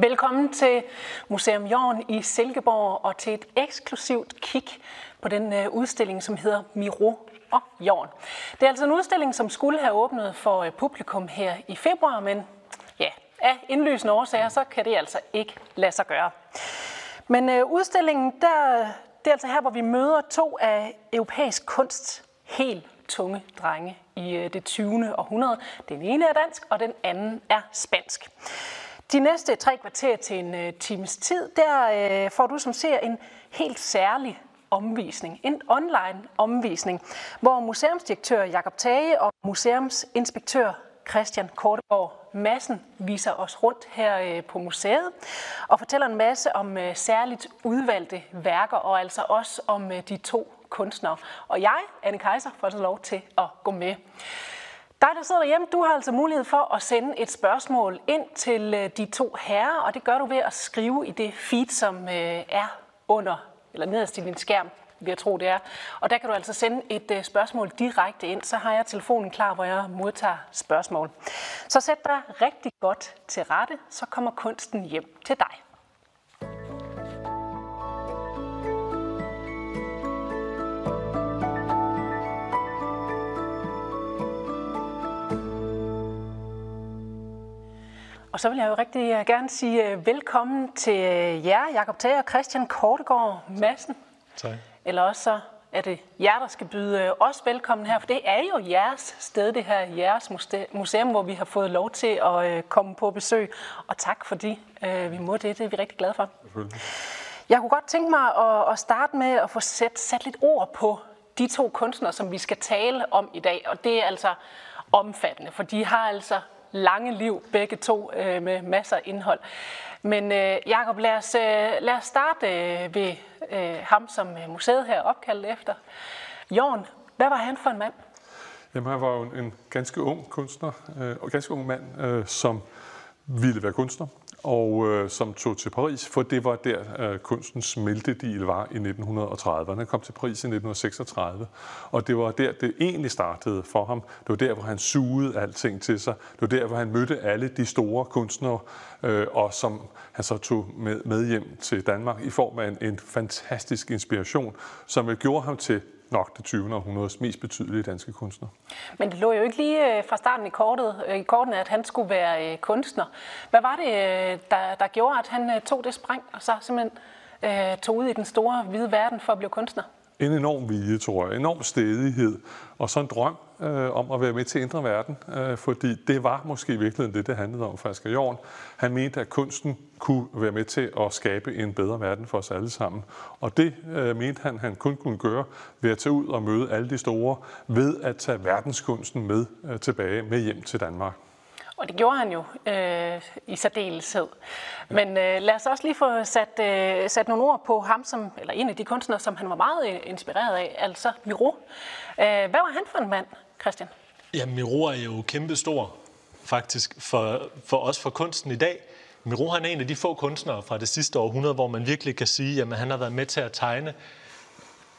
Velkommen til Museum Jorn i Silkeborg og til et eksklusivt kig på den udstilling, som hedder Miro og Jorn. Det er altså en udstilling, som skulle have åbnet for publikum her i februar, men ja, af indlysende årsager, så kan det altså ikke lade sig gøre. Men udstillingen, det er altså her, hvor vi møder to af europæisk kunst helt tunge drenge i det 20. århundrede. Den ene er dansk, og den anden er spansk. De næste 3 kvarter til en times tid, der får du som ser en helt særlig omvisning, en online omvisning, hvor museumsdirektør Jakob Thage og museumsinspektør Christian Kortegård Madsen viser os rundt her på museet og fortæller en masse om særligt udvalgte værker og altså også om de to kunstnere. Og jeg, Anne Kaiser, får så lov til at gå med. Dig, der sidder derhjemme, du har altså mulighed for at sende et spørgsmål ind til de to herrer, og det gør du ved at skrive i det feed, som er under eller nederst i din skærm, vil jeg tro det er. Og der kan du altså sende et spørgsmål direkte ind, så har jeg telefonen klar, hvor jeg modtager spørgsmål. Så sæt dig rigtig godt til rette, så kommer kunsten hjem til dig. Og så vil jeg jo rigtig gerne sige velkommen til jer, Jakob Thage og Christian Kortegård Madsen. Tak. Eller også så er det jer, der skal byde os velkommen her, for det er jo jeres sted, det her jeres museum, hvor vi har fået lov til at komme på besøg. Og tak fordi vi må det er vi rigtig glade for. Jeg kunne godt tænke mig at starte med at få sat lidt ord på de to kunstnere, som vi skal tale om i dag. Og det er altså omfattende, for de har altså lange liv, begge to, med masser af indhold. Men Jakob, lad os starte ved ham, som museet her er opkaldt efter. Jorn, hvad var han for en mand? Jamen, han var jo en ganske ung kunstner, og ganske ung mand, som ville være kunstner, og som tog til Paris, for det var der kunsten smeltedil var i 1930'erne. Han kom til Paris i 1936, og det var der, det egentlig startede for ham. Det var der, hvor han sugede alting til sig. Det var der, hvor han mødte alle de store kunstnere, og som han så tog med hjem til Danmark i form af en fantastisk inspiration, som gjorde ham til nok det 20. århundredes mest betydelige danske kunstner. Men det lå jo ikke lige fra starten i kortene, at han skulle være kunstner. Hvad var det, der gjorde, at han tog det spring og så simpelthen tog ud i den store, hvide verden for at blive kunstner? En enorm vilje, tror jeg. Enorm stædighed. Og så en drøm om at være med til at ændre verden. Fordi det var måske i virkeligheden det handlede om for Jorn. Han mente, at kunsten kunne være med til at skabe en bedre verden for os alle sammen. Og det mente han kun kunne gøre ved at tage ud og møde alle de store, ved at tage verdenskunsten med tilbage, med hjem til Danmark. Og det gjorde han jo i særdeleshed. Men lad os også lige få sat nogle ord på ham, som, eller en af de kunstnere, som han var meget inspireret af, altså Miro. Hvad var han for en mand, Christian? Ja, Miro er jo kæmpestor, faktisk, for os for kunsten i dag. Miro han er en af de få kunstnere fra det sidste århundrede, hvor man virkelig kan sige, at han har været med til at tegne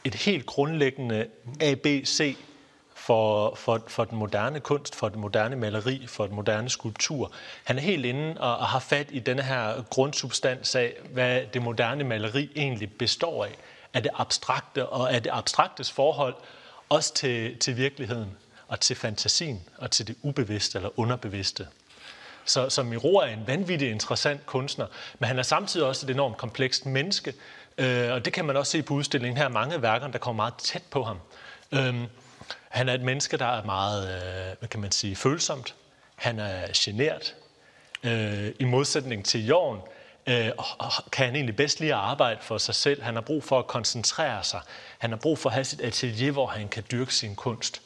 et helt grundlæggende ABC for den moderne kunst, for den moderne maleri, for den moderne skulptur. Han er helt inde og har fat i denne her grundsubstans af, hvad det moderne maleri egentlig består af. Er det abstrakte, og er det abstraktes forhold også til virkeligheden, og til fantasien, og til det ubevidste eller underbevidste. Så Miro er en vanvittig interessant kunstner, men han er samtidig også et enormt komplekst menneske, og det kan man også se på udstillingen her. Mange af værkerne, der kommer meget tæt på ham. Han er et menneske, der er meget, hvad kan man sige, følsomt. Han er genert. I modsætning til Jorn kan han egentlig bedst lide at arbejde for sig selv. Han har brug for at koncentrere sig. Han har brug for at have sit atelier, hvor han kan dyrke sin kunst.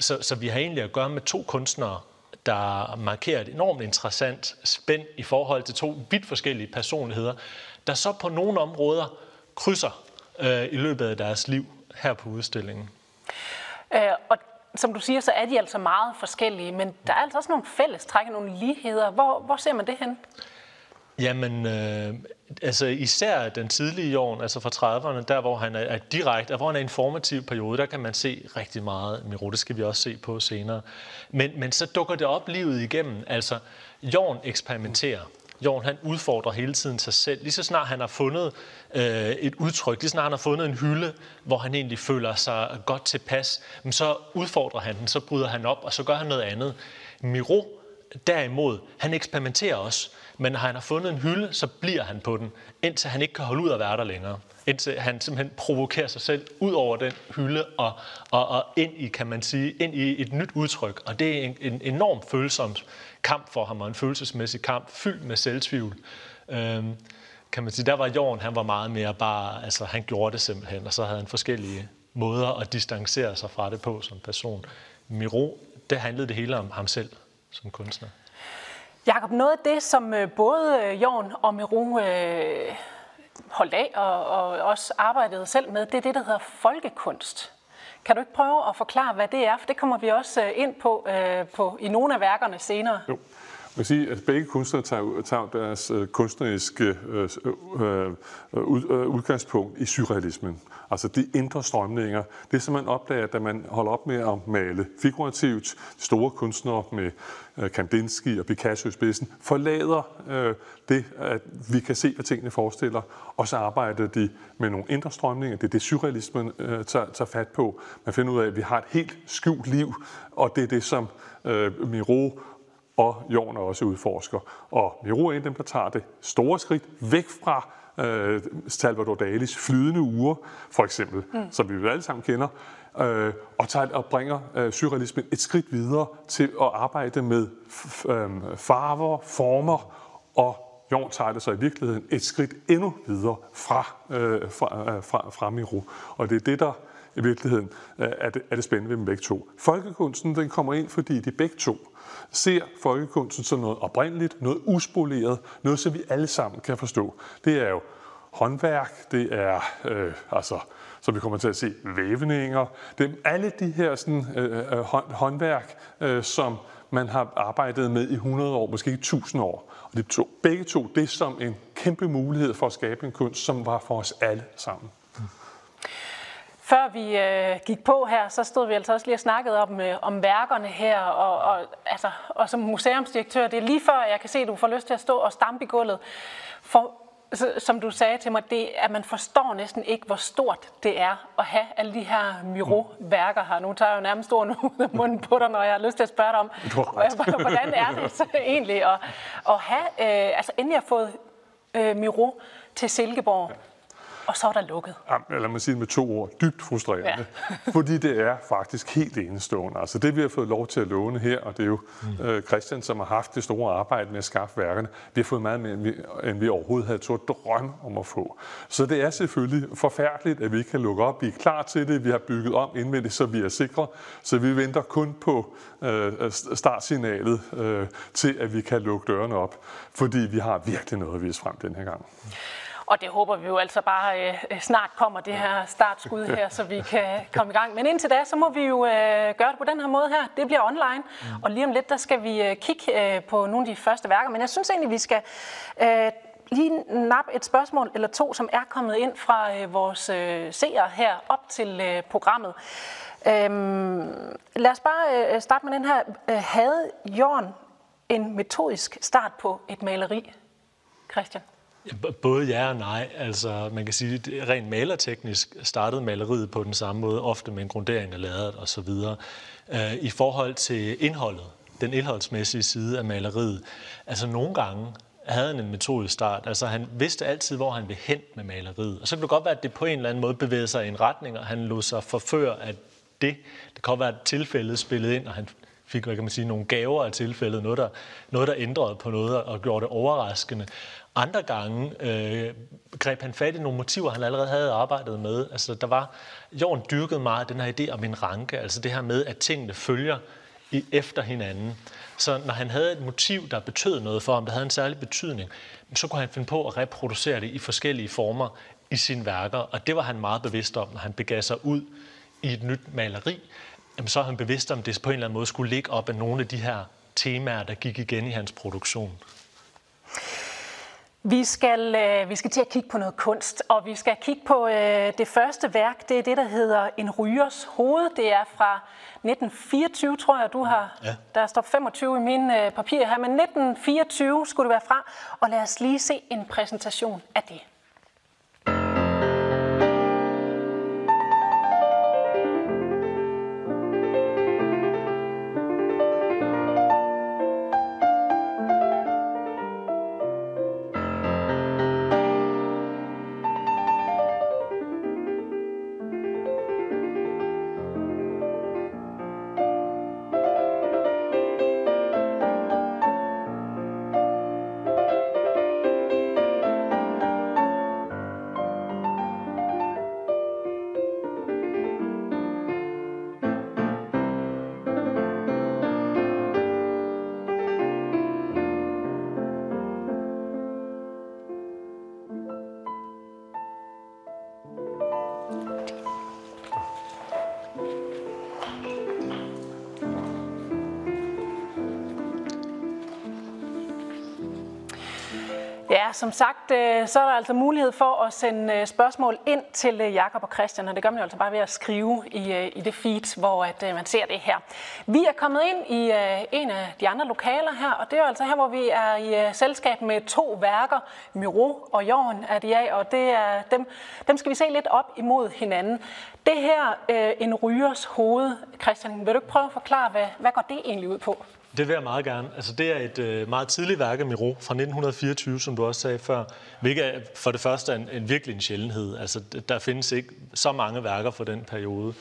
Så vi har egentlig at gøre med to kunstnere, der markerer et enormt interessant spænd i forhold til to vidt forskellige personligheder, der så på nogle områder krydser i løbet af deres liv her på udstillingen. Og som du siger, så er de altså meget forskellige, men der er altså også nogle fælles træk, nogle ligheder. Hvor ser man det hen? Jamen, altså især den tidlige Jorn, altså fra 30'erne, der hvor han er direkte, og hvor han er i en formativ periode, der kan man se rigtig meget Miro, det skal vi også se på senere. Men så dukker det op livet igennem. Altså, Jorn eksperimenterer. Jorn, han udfordrer hele tiden sig selv. Lige så snart han har fundet et udtryk, lige så snart han har fundet en hylde, hvor han egentlig føler sig godt tilpas, så udfordrer han den, så bryder han op, og så gør han noget andet. Miro, derimod, han eksperimenterer også, men når han har fundet en hylde, så bliver han på den, indtil han ikke kan holde ud at være der længere. Indtil han simpelthen provokerer sig selv ud over den hylde og ind i, kan man sige, ind i et nyt udtryk. Og det er en enorm følsom kamp for ham, og en følelsesmæssig kamp fyldt med selvtvivl. Kan man sige, der var Jorn, han var meget mere bare, altså han gjorde det simpelthen, og så havde han forskellige måder at distancere sig fra det på som person. Miro, det handlede det hele om ham selv som kunstner. Jakob, noget af det, som både Jorn og Miro holdt af og også arbejdede selv med, det er det, der hedder folkekunst. Kan du ikke prøve at forklare, hvad det er? For det kommer vi også ind på, i nogle af værkerne senere. Jo. Jeg vil sige, at begge kunstnere tager deres kunstneriske udgangspunkt i surrealismen. Altså de indre strømninger. Det, som man opdager, da man holder op med at male figurativt, store kunstnere med Kandinsky og Picasso i spidsen, forlader det, at vi kan se, hvad tingene forestiller, og så arbejder de med nogle indre strømninger. Det er det, surrealismen tager fat på. Man finder ud af, at vi har et helt skjult liv, og det er det, som Miro og Jorn også udforsker. Og Miro er en af dem, der tager det store skridt væk fra Salvador Dalis flydende ure, for eksempel, som vi jo alle sammen kender, og bringer surrealismen et skridt videre til at arbejde med farver, former, og Jorn tager det så i virkeligheden et skridt endnu videre fra Miro. Og det er det, der i virkeligheden er det spændende ved dem begge to. Folkekunsten, den kommer ind, fordi de begge to ser folkekunsten som noget oprindeligt, noget uspoleret, noget, som vi alle sammen kan forstå. Det er jo håndværk, det er, som vi kommer til at se, vævninger. Det er alle de her sådan, håndværk, som man har arbejdet med i 100 år, måske i 1000 år. Og de to, begge to, det som en kæmpe mulighed for at skabe en kunst, som var for os alle sammen. Før vi gik på her, så stod vi altså også lige og snakkede om værkerne her, og som museumsdirektør, det er lige før, jeg kan se, at du får lyst til at stå og stampe i gulvet. For, som du sagde til mig, det at man forstår næsten ikke, hvor stort det er at have alle de her Miro-værker her. Nu tager jeg jo nærmest ordene ud af munden på dig, når jeg har lyst til at spørge dig om, hvordan er det så egentlig at have, endelig at fået Miro til Silkeborg. Ja. Og så er der lukket. Jamen, lad mig sige det med to ord. Dybt frustrerende. Ja. Fordi det er faktisk helt enestående. Altså det, vi har fået lov til at låne her, og det er jo Christian, som har haft det store arbejde med at skaffe værkerne, vi har fået meget mere, end vi overhovedet havde turde drømme om at få. Så det er selvfølgelig forfærdeligt, at vi ikke kan lukke op. Vi er klar til det. Vi har bygget om indvendigt, så vi er sikre. Så vi venter kun på startsignalet til, at vi kan lukke dørene op. Fordi vi har virkelig noget at vise frem den her gang. Og det håber vi jo altså bare snart kommer, det her startskud her, så vi kan komme i gang. Men indtil da, så må vi jo gøre det på den her måde her. Det bliver online, og lige om lidt, der skal vi kigge på nogle af de første værker. Men jeg synes egentlig, vi skal lige nappe et spørgsmål eller to, som er kommet ind fra vores seere her op til programmet. Lad os bare starte med den her. Havde Jorn en metodisk start på et maleri, Christian? Både ja og nej. Altså, man kan sige, at rent malerteknisk startede maleriet på den samme måde, ofte med en grundering af lærredet og så videre. I forhold til indholdet, den indholdsmæssige side af maleriet, altså nogle gange havde han en metodisk start. Altså han vidste altid, hvor han ville hen med maleriet. Og så kunne det godt være, at det på en eller anden måde bevægede sig i en retning, og han lod sig forføre af det. Det kan godt være, at tilfældet spillede ind, og han fik, hvad kan man sige, nogle gaver af tilfældet, noget der ændrede på noget og gjorde det overraskende. Andre gange greb han fat i nogle motiver, han allerede havde arbejdet med. Altså, Jorn dyrkede meget den her idé om en ranke, altså det her med, at tingene følger efter hinanden. Så når han havde et motiv, der betød noget for ham, der havde en særlig betydning, så kunne han finde på at reproducere det i forskellige former i sine værker, og det var han meget bevidst om, når han begav sig ud i et nyt maleri. Jamen, så er han bevidst om, at det på en eller anden måde skulle ligge op af nogle af de her temaer, der gik igen i hans produktion. Vi skal til at kigge på noget kunst, og vi skal kigge på det første værk. Det er det, der hedder En rygers hoved. Det er fra 1924, tror jeg, du har. Ja. Der står 25 i mine papirer her, men 1924 skulle det være fra. Og lad os lige se en præsentation af det. Ja, som sagt, så er der altså mulighed for at sende spørgsmål ind til Jakob og Christian, og det gør man jo altså bare ved at skrive i det feed, hvor at man ser det her. Vi er kommet ind i en af de andre lokaler her, og det er altså her, hvor vi er i selskab med to værker, Miro og Jorn er de af, og det er dem skal vi se lidt op imod hinanden. Det her, En rygers hoved, Christian, vil du ikke prøve at forklare, hvad går det egentlig ud på? Det vil jeg meget gerne. Altså, det er et meget tidligt værk af Miro fra 1924, som du også sagde før, hvilket for det første er en virkelig en sjældenhed. Altså, der findes ikke så mange værker fra den periode,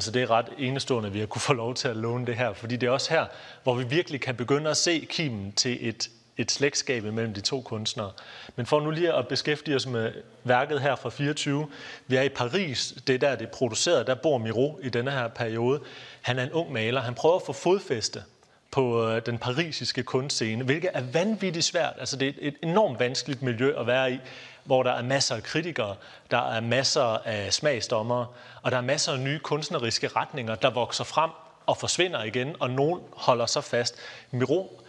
så det er ret enestående, at vi har kunne få lov til at låne det her, fordi det er også her, hvor vi virkelig kan begynde at se kimen til et slægtskab mellem de to kunstnere. Men for nu lige at beskæftige os med værket her fra 24, vi er i Paris, det er der, det er produceret, der bor Miro i denne her periode. Han er en ung maler, han prøver at få fodfæste på den parisiske kunstscene, hvilket er vanvittigt svært. Altså, det er et enormt vanskeligt miljø at være i, hvor der er masser af kritikere, der er masser af smagsdommere, og der er masser af nye kunstneriske retninger, der vokser frem og forsvinder igen, og nogen holder sig fast. Miro,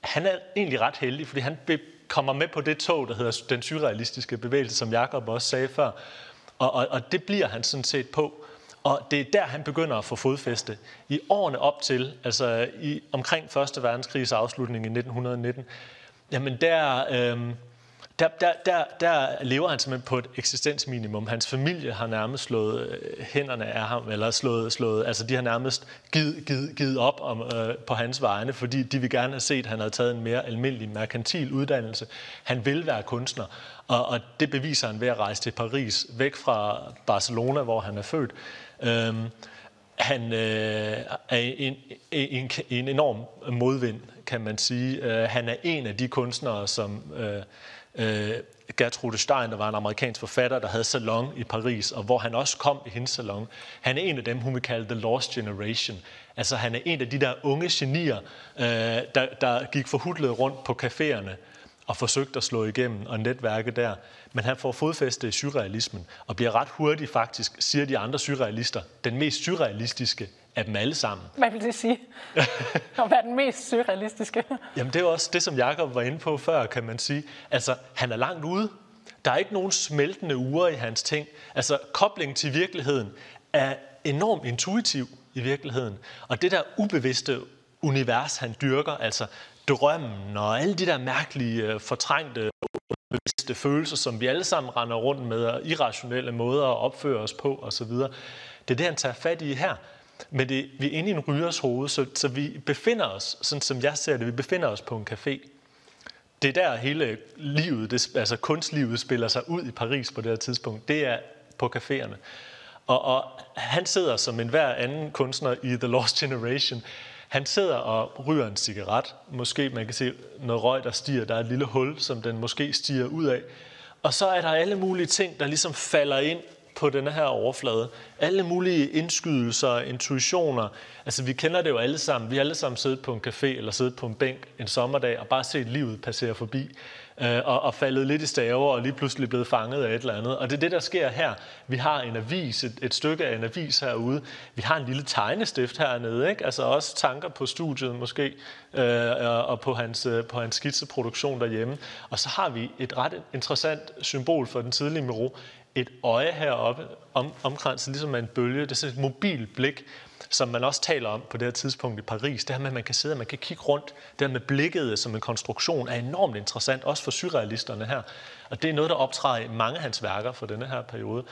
han er egentlig ret heldig, fordi han kommer med på det tog, der hedder den surrealistiske bevægelse, som Jakob også sagde før, og det bliver han sådan set på. Og det er der, han begynder at få fodfæste. I årene op til, altså omkring Første Verdenskrigs afslutning i 1919, jamen der lever han simpelthen på et eksistensminimum. Hans familie har nærmest slået hænderne af ham, eller slået, altså de har nærmest givet op på hans vegne, fordi de vil gerne have set, at han havde taget en mere almindelig merkantil uddannelse. Han vil være kunstner, og det beviser han ved at rejse til Paris, væk fra Barcelona, hvor han er født. Han er en enorm modvind, kan man sige. Han er en af de kunstnere, som Gertrude Stein, der var en amerikansk forfatter, der havde salon i Paris, og hvor han også kom i hendes salon. Han er en af dem, hun vil kalde The Lost Generation. Altså, han er en af de der unge genier, der gik forhudlet rundt på caféerne og forsøgte at slå igennem og netværke der. Men han får fodfæste i surrealismen og bliver ret hurtigt faktisk, siger de andre surrealister, den mest surrealistiske af dem alle sammen. Hvad vil det sige? At være den mest surrealistiske? Jamen det er også det, som Jakob var inde på før, kan man sige. Altså, han er langt ude. Der er ikke nogen smeltende ure i hans ting. Altså, koblingen til virkeligheden er enormt intuitiv i virkeligheden. Og det der ubevidste univers, han dyrker, altså drømmen og alle de der mærkelige, fortrængte, bevidste følelser, som vi alle sammen render rundt med, og irrationelle måder at opføre os på osv. Det er det, han tager fat i her. Men vi er inde i en rygers hoved, så vi befinder os, sådan som jeg ser det, vi befinder os på en café. Det er der hele livet, altså kunstlivet spiller sig ud i Paris på det her tidspunkt. Det er på caféerne. Og han sidder som enhver anden kunstner i The Lost Generation. Han sidder og ryger en cigaret. Måske man kan se noget røg, der stiger. Der er et lille hul, som den måske stiger ud af. Og så er der alle mulige ting, der ligesom falder ind på den her overflade. Alle mulige indskydelser, intuitioner. Altså, vi kender det jo alle sammen. Vi har alle sammen siddet på en café eller siddet på en bænk en sommerdag og bare set livet passere forbi. Og faldet lidt i staver og lige pludselig blevet fanget af et eller andet. Og det er det, der sker her. Vi har en avis, et stykke af en avis herude. Vi har en lille tegnestift hernede, ikke? Altså også tanker på studiet måske, og på hans skitseproduktion derhjemme. Og så har vi et ret interessant symbol for den tidlige Miro. Et øje heroppe, omkranset ligesom af en bølge. Det er sådan et mobilt blik, som man også taler om på det her tidspunkt i Paris. Det her med, at man kan sidde og man kan kigge rundt. Det her med blikket som en konstruktion er enormt interessant, også for surrealisterne her. Og det er noget, der optræder i mange af hans værker for denne her periode.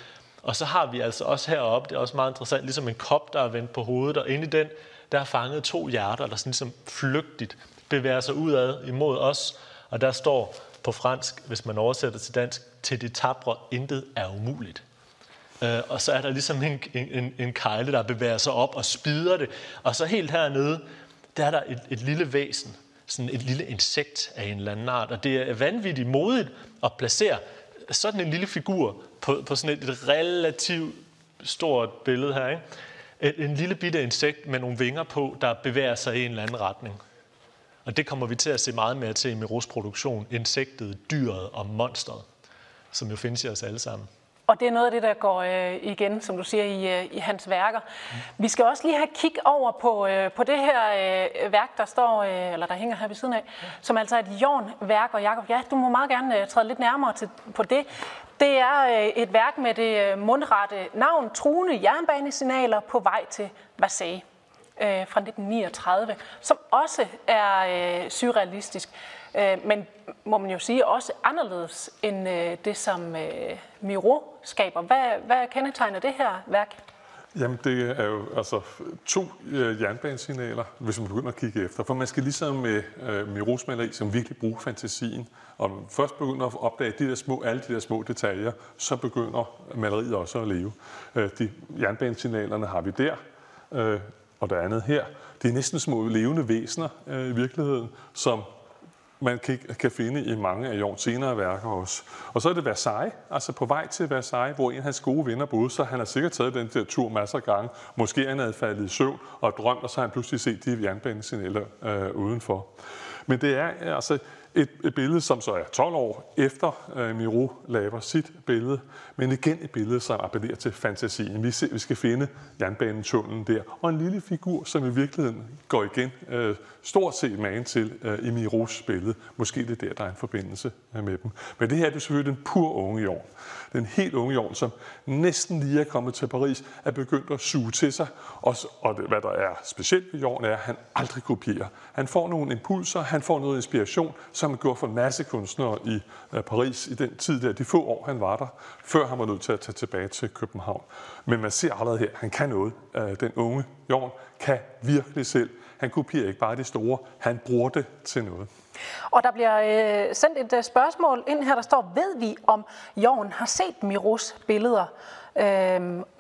Og så har vi altså også heroppe, det er også meget interessant, ligesom en kop, der er vendt på hovedet, og inde i den, der er fanget to hjerter, der sådan ligesom flygtigt bevæger sig udad imod os. Og der står på fransk, hvis man oversætter til dansk, til det tabre, intet er umuligt. Og så er der ligesom en kegle, der bevæger sig op og spider det. Og så helt hernede, der er der et lille væsen, sådan et lille insekt af en eller anden art. Og det er vanvittigt modigt at placere sådan en lille figur på sådan et relativt stort billede her, ikke? En lille bitte insekt med nogle vinger på, der bevæger sig i en eller anden retning. Og det kommer vi til at se meget mere til i Miros produktion. Insektet, dyret og monsteret, som jo findes i os alle sammen. Og det er noget af det, der går igen, som du siger, i hans værker. Vi skal også lige have kig over på det her værk, der står, eller der hænger her ved siden af, som altså er et Jorn-værk. Og Jakob, ja, du må meget gerne træde lidt nærmere på det. Det er et værk med det mundrette navn, Truende jernbanesignaler på vej til Marseille fra 1939, som også er surrealistisk. Men må man jo sige også anderledes end det, som Miro skaber. Hvad kendetegner det her værk? Jamen, det er jo altså to jernbanesignaler, hvis man begynder at kigge efter. For man skal ligesom med Miros maleri, som virkelig bruger fantasien, og først begynder at opdage alle de der små detaljer, så begynder maleriet også at leve. De jernbanesignalerne har vi der, og der andet her. Det er næsten små levende væsener i virkeligheden, som man kan finde i mange af Jorns senere værker også. Og så er det Versailles, altså på vej til Versailles, hvor en af hans gode venner boede, så han har sikkert taget den der tur masser af gange. Måske han havde faldet i søvn og drømt, og så har han pludselig set de jernbanesignaler udenfor. Men det er altså et billede, som så er 12 år efter Miro laver sit billede, men igen et billede, som appellerer til fantasien. Vi skal finde jernbanetunnelen der, og en lille figur, som i virkeligheden går igen stort set magen til i Miros billede. Måske det der er en forbindelse med dem. Men det her er det selvfølgelig den pur unge Jorn. Den helt unge Jorn, som næsten lige er kommet til Paris, er begyndt at suge til sig. Og hvad der er specielt ved Jorn, er, at han aldrig kopierer. Han får nogle impulser, han får noget inspiration, som gjorde for en masse kunstnere i Paris i den tid der, de få år han var der, før han var nødt til at tage tilbage til København. Men man ser allerede her, han kan noget. Den unge Jorn kan virkelig selv. Han kopierer ikke bare det store, han bruger det til noget. Og der bliver sendt et spørgsmål ind her, der står, ved vi om Jorn har set Miros billeder,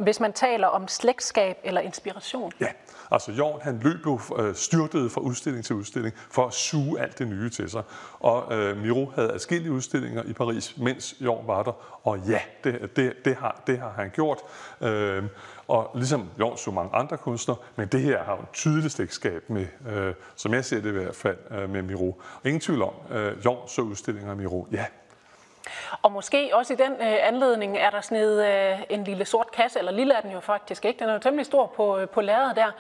hvis man taler om slægtskab eller inspiration? Ja, altså Jorn han løb jo styrtede fra udstilling til udstilling for at suge alt det nye til sig. Og Miro havde adskillige udstillinger i Paris, mens Jorn var der. Og ja, det har han gjort. Og ligesom Jorn så mange andre kunstnere, men det her har jo et tydeligt slægtskab med, som jeg ser det i hvert fald, med Miro. Og ingen tvivl om, Jorn så udstillinger af Miro, ja. Og måske også i den anledning er der snedet en lille sort kasse, eller lille er den jo faktisk ikke, den er jo temmelig stor på lærredet der.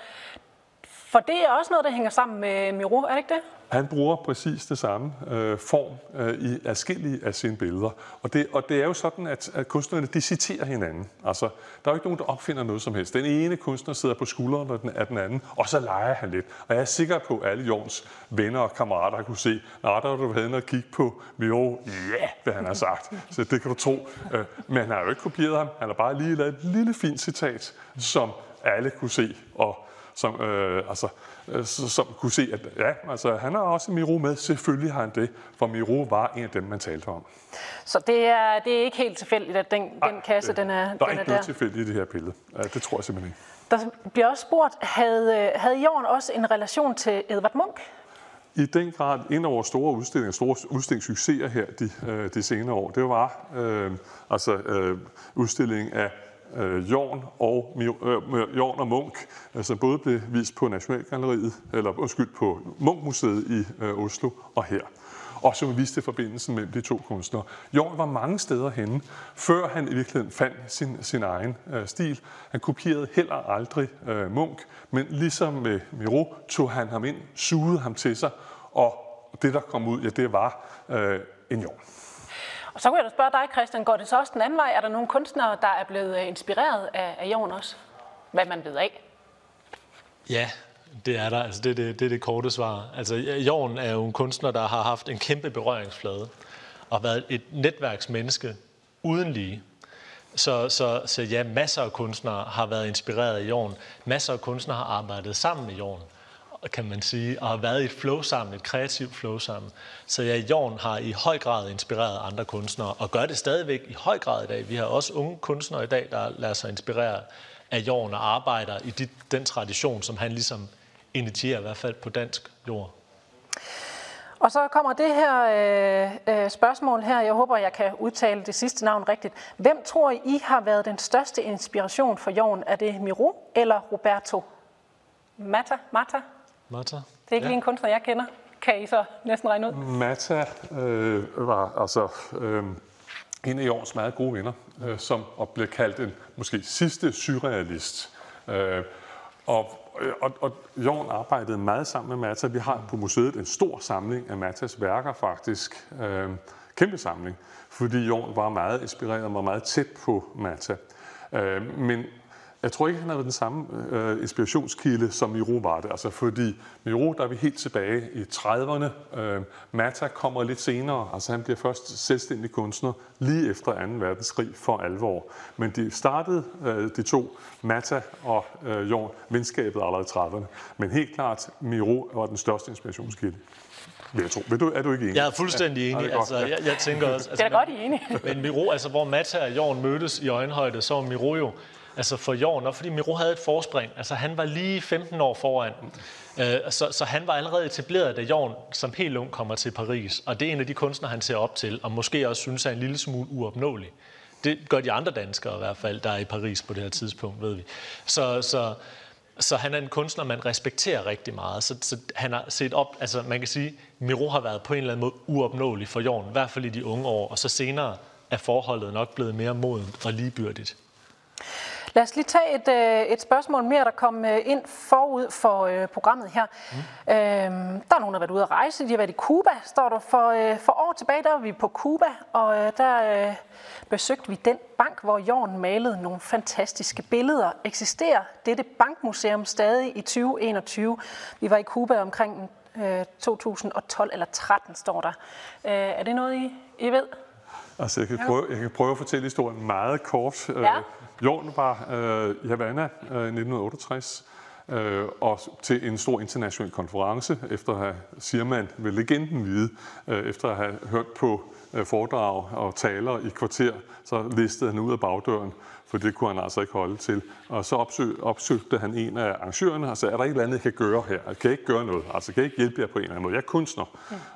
For det er også noget, der hænger sammen med Miro, er det ikke det? Han bruger præcis det samme form i adskillige af sine billeder. Og det er jo sådan, at kunstnerne de citerer hinanden. Altså, der er jo ikke nogen, der opfinder noget som helst. Den ene kunstner sidder på skulderen af den anden, og så leger han lidt. Og jeg er sikker på, at alle Jorns venner og kammerater kunne se, nej, der har du været inde og kigge på Miro, ja, hvad han har sagt. Så det kan du tro. Men han har jo ikke kopieret ham. Han har bare lige lavet et lille fint citat, som alle kunne se og som kunne se, at ja, altså, han har også Miro med. Selvfølgelig har han det, for Miro var en af dem, man talte om. Så det er ikke helt tilfældigt, at den kasse, den er der. Der er ikke noget tilfældigt i det her billede. Det tror jeg simpelthen ikke. Der bliver også spurgt, havde Jorn også en relation til Edvard Munch? I den grad, en af vores store udstillinger, store udstillingssucceser her de senere år, det var udstillingen af Jorn og Munch, som både blev vist på Nationalgalleriet, eller undskyld, på Munchmuseet i Oslo og her. Og som viste forbindelsen mellem de to kunstnere. Jorn var mange steder henne, før han i virkeligheden fandt sin egen stil. Han kopierede heller aldrig Munch, men ligesom med Miro tog han ham ind, sugede ham til sig, og det, der kom ud, ja, det var en Jorn. Og så kunne jeg da spørge dig, Christian, går det så også den anden vej? Er der nogle kunstnere, der er blevet inspireret af Jorn også? Hvad man ved af? Ja. Det er der. Altså, det er det korte svar. Altså, Jorn er jo en kunstner, der har haft en kæmpe berøringsflade og været et netværksmenneske uden lige. Så ja, masser af kunstnere har været inspireret af Jorn. Masser af kunstnere har arbejdet sammen med Jorn, kan man sige, og har været i et flow sammen, et kreativt flow sammen. Så ja, Jorn har i høj grad inspireret andre kunstnere og gør det stadigvæk i høj grad i dag. Vi har også unge kunstnere i dag, der lader sig inspirere af Jorn og arbejder i den tradition, som han ligesom initierer, i hvert fald på dansk jord. Og så kommer det her spørgsmål her. Jeg håber, jeg kan udtale det sidste navn rigtigt. Hvem tror I har været den største inspiration for Jorn? Er det Miro eller Roberto Matta? Matta. Det er ikke lige en kunstner, jeg kender. Kan I så næsten regne ud? Matta var altså en af Jorns meget gode venner, som blev kaldt en måske sidste surrealist. Og Jorn arbejdede meget sammen med Matta. Vi har på museet en stor samling af Mattas værker faktisk. Kæmpe samling, fordi Jorn var meget inspireret og var meget tæt på Matta. Men jeg tror ikke, han havde den samme inspirationskilde, som Miro var det. Altså, fordi Miro, der er vi helt tilbage i 30'erne. Matta kommer lidt senere. Altså, han bliver først selvstændig kunstner lige efter 2. verdenskrig for alvor. Men det startede, de to, Matta og Jorn, venskabet allerede i 30'erne. Men helt klart, Miro var den største inspirationskilde. Er du ikke enig? Jeg er fuldstændig enig. Ja, altså, jeg tænker også, altså, det er godt, I er enige. Men Miro, altså, hvor Matta og Jorn mødtes i øjenhøjde, så var Miro jo altså for Jorn, og fordi Miro havde et forspring. Altså han var lige 15 år foran. Så han var allerede etableret, da Jorn som helt ung kommer til Paris. Og det er en af de kunstnere, han ser op til, og måske også synes, han er en lille smule uopnåelig. Det gør de andre danskere i hvert fald, der er i Paris på det her tidspunkt, ved vi. Så han er en kunstner, man respekterer rigtig meget. Så han har set op, altså man kan sige, Miro har været på en eller anden måde uopnåelig for Jorn, i hvert fald i de unge år. Og så senere er forholdet nok blevet mere modent og ligebyrdigt. Lad os lige tage et spørgsmål mere, der kom ind forud for programmet her. Der er nogen, der har været ude at rejse. De har været i Cuba, står der. For år tilbage, der var vi på Cuba, og der besøgte vi den bank, hvor Jorn malede nogle fantastiske billeder. Eksisterer dette bankmuseum stadig i 2021? Vi var i Cuba omkring 2012 eller 13, står der. Er det noget, I ved? Altså, jeg kan prøve at fortælle historien meget kort. Ja. Jorn var i Havana i 1968 og til en stor international konference, efter at have, siger man ved legenden vide, efter at have hørt på foredrag og taler i kvarter, så listede han ud af bagdøren, for det kunne han altså ikke holde til. Og så opsøgte han en af arrangørerne og sagde, er der et eller andet, jeg kan gøre her? Jeg kan ikke gøre noget, altså kan jeg ikke hjælpe jer på en eller anden måde. Jeg er kunstner.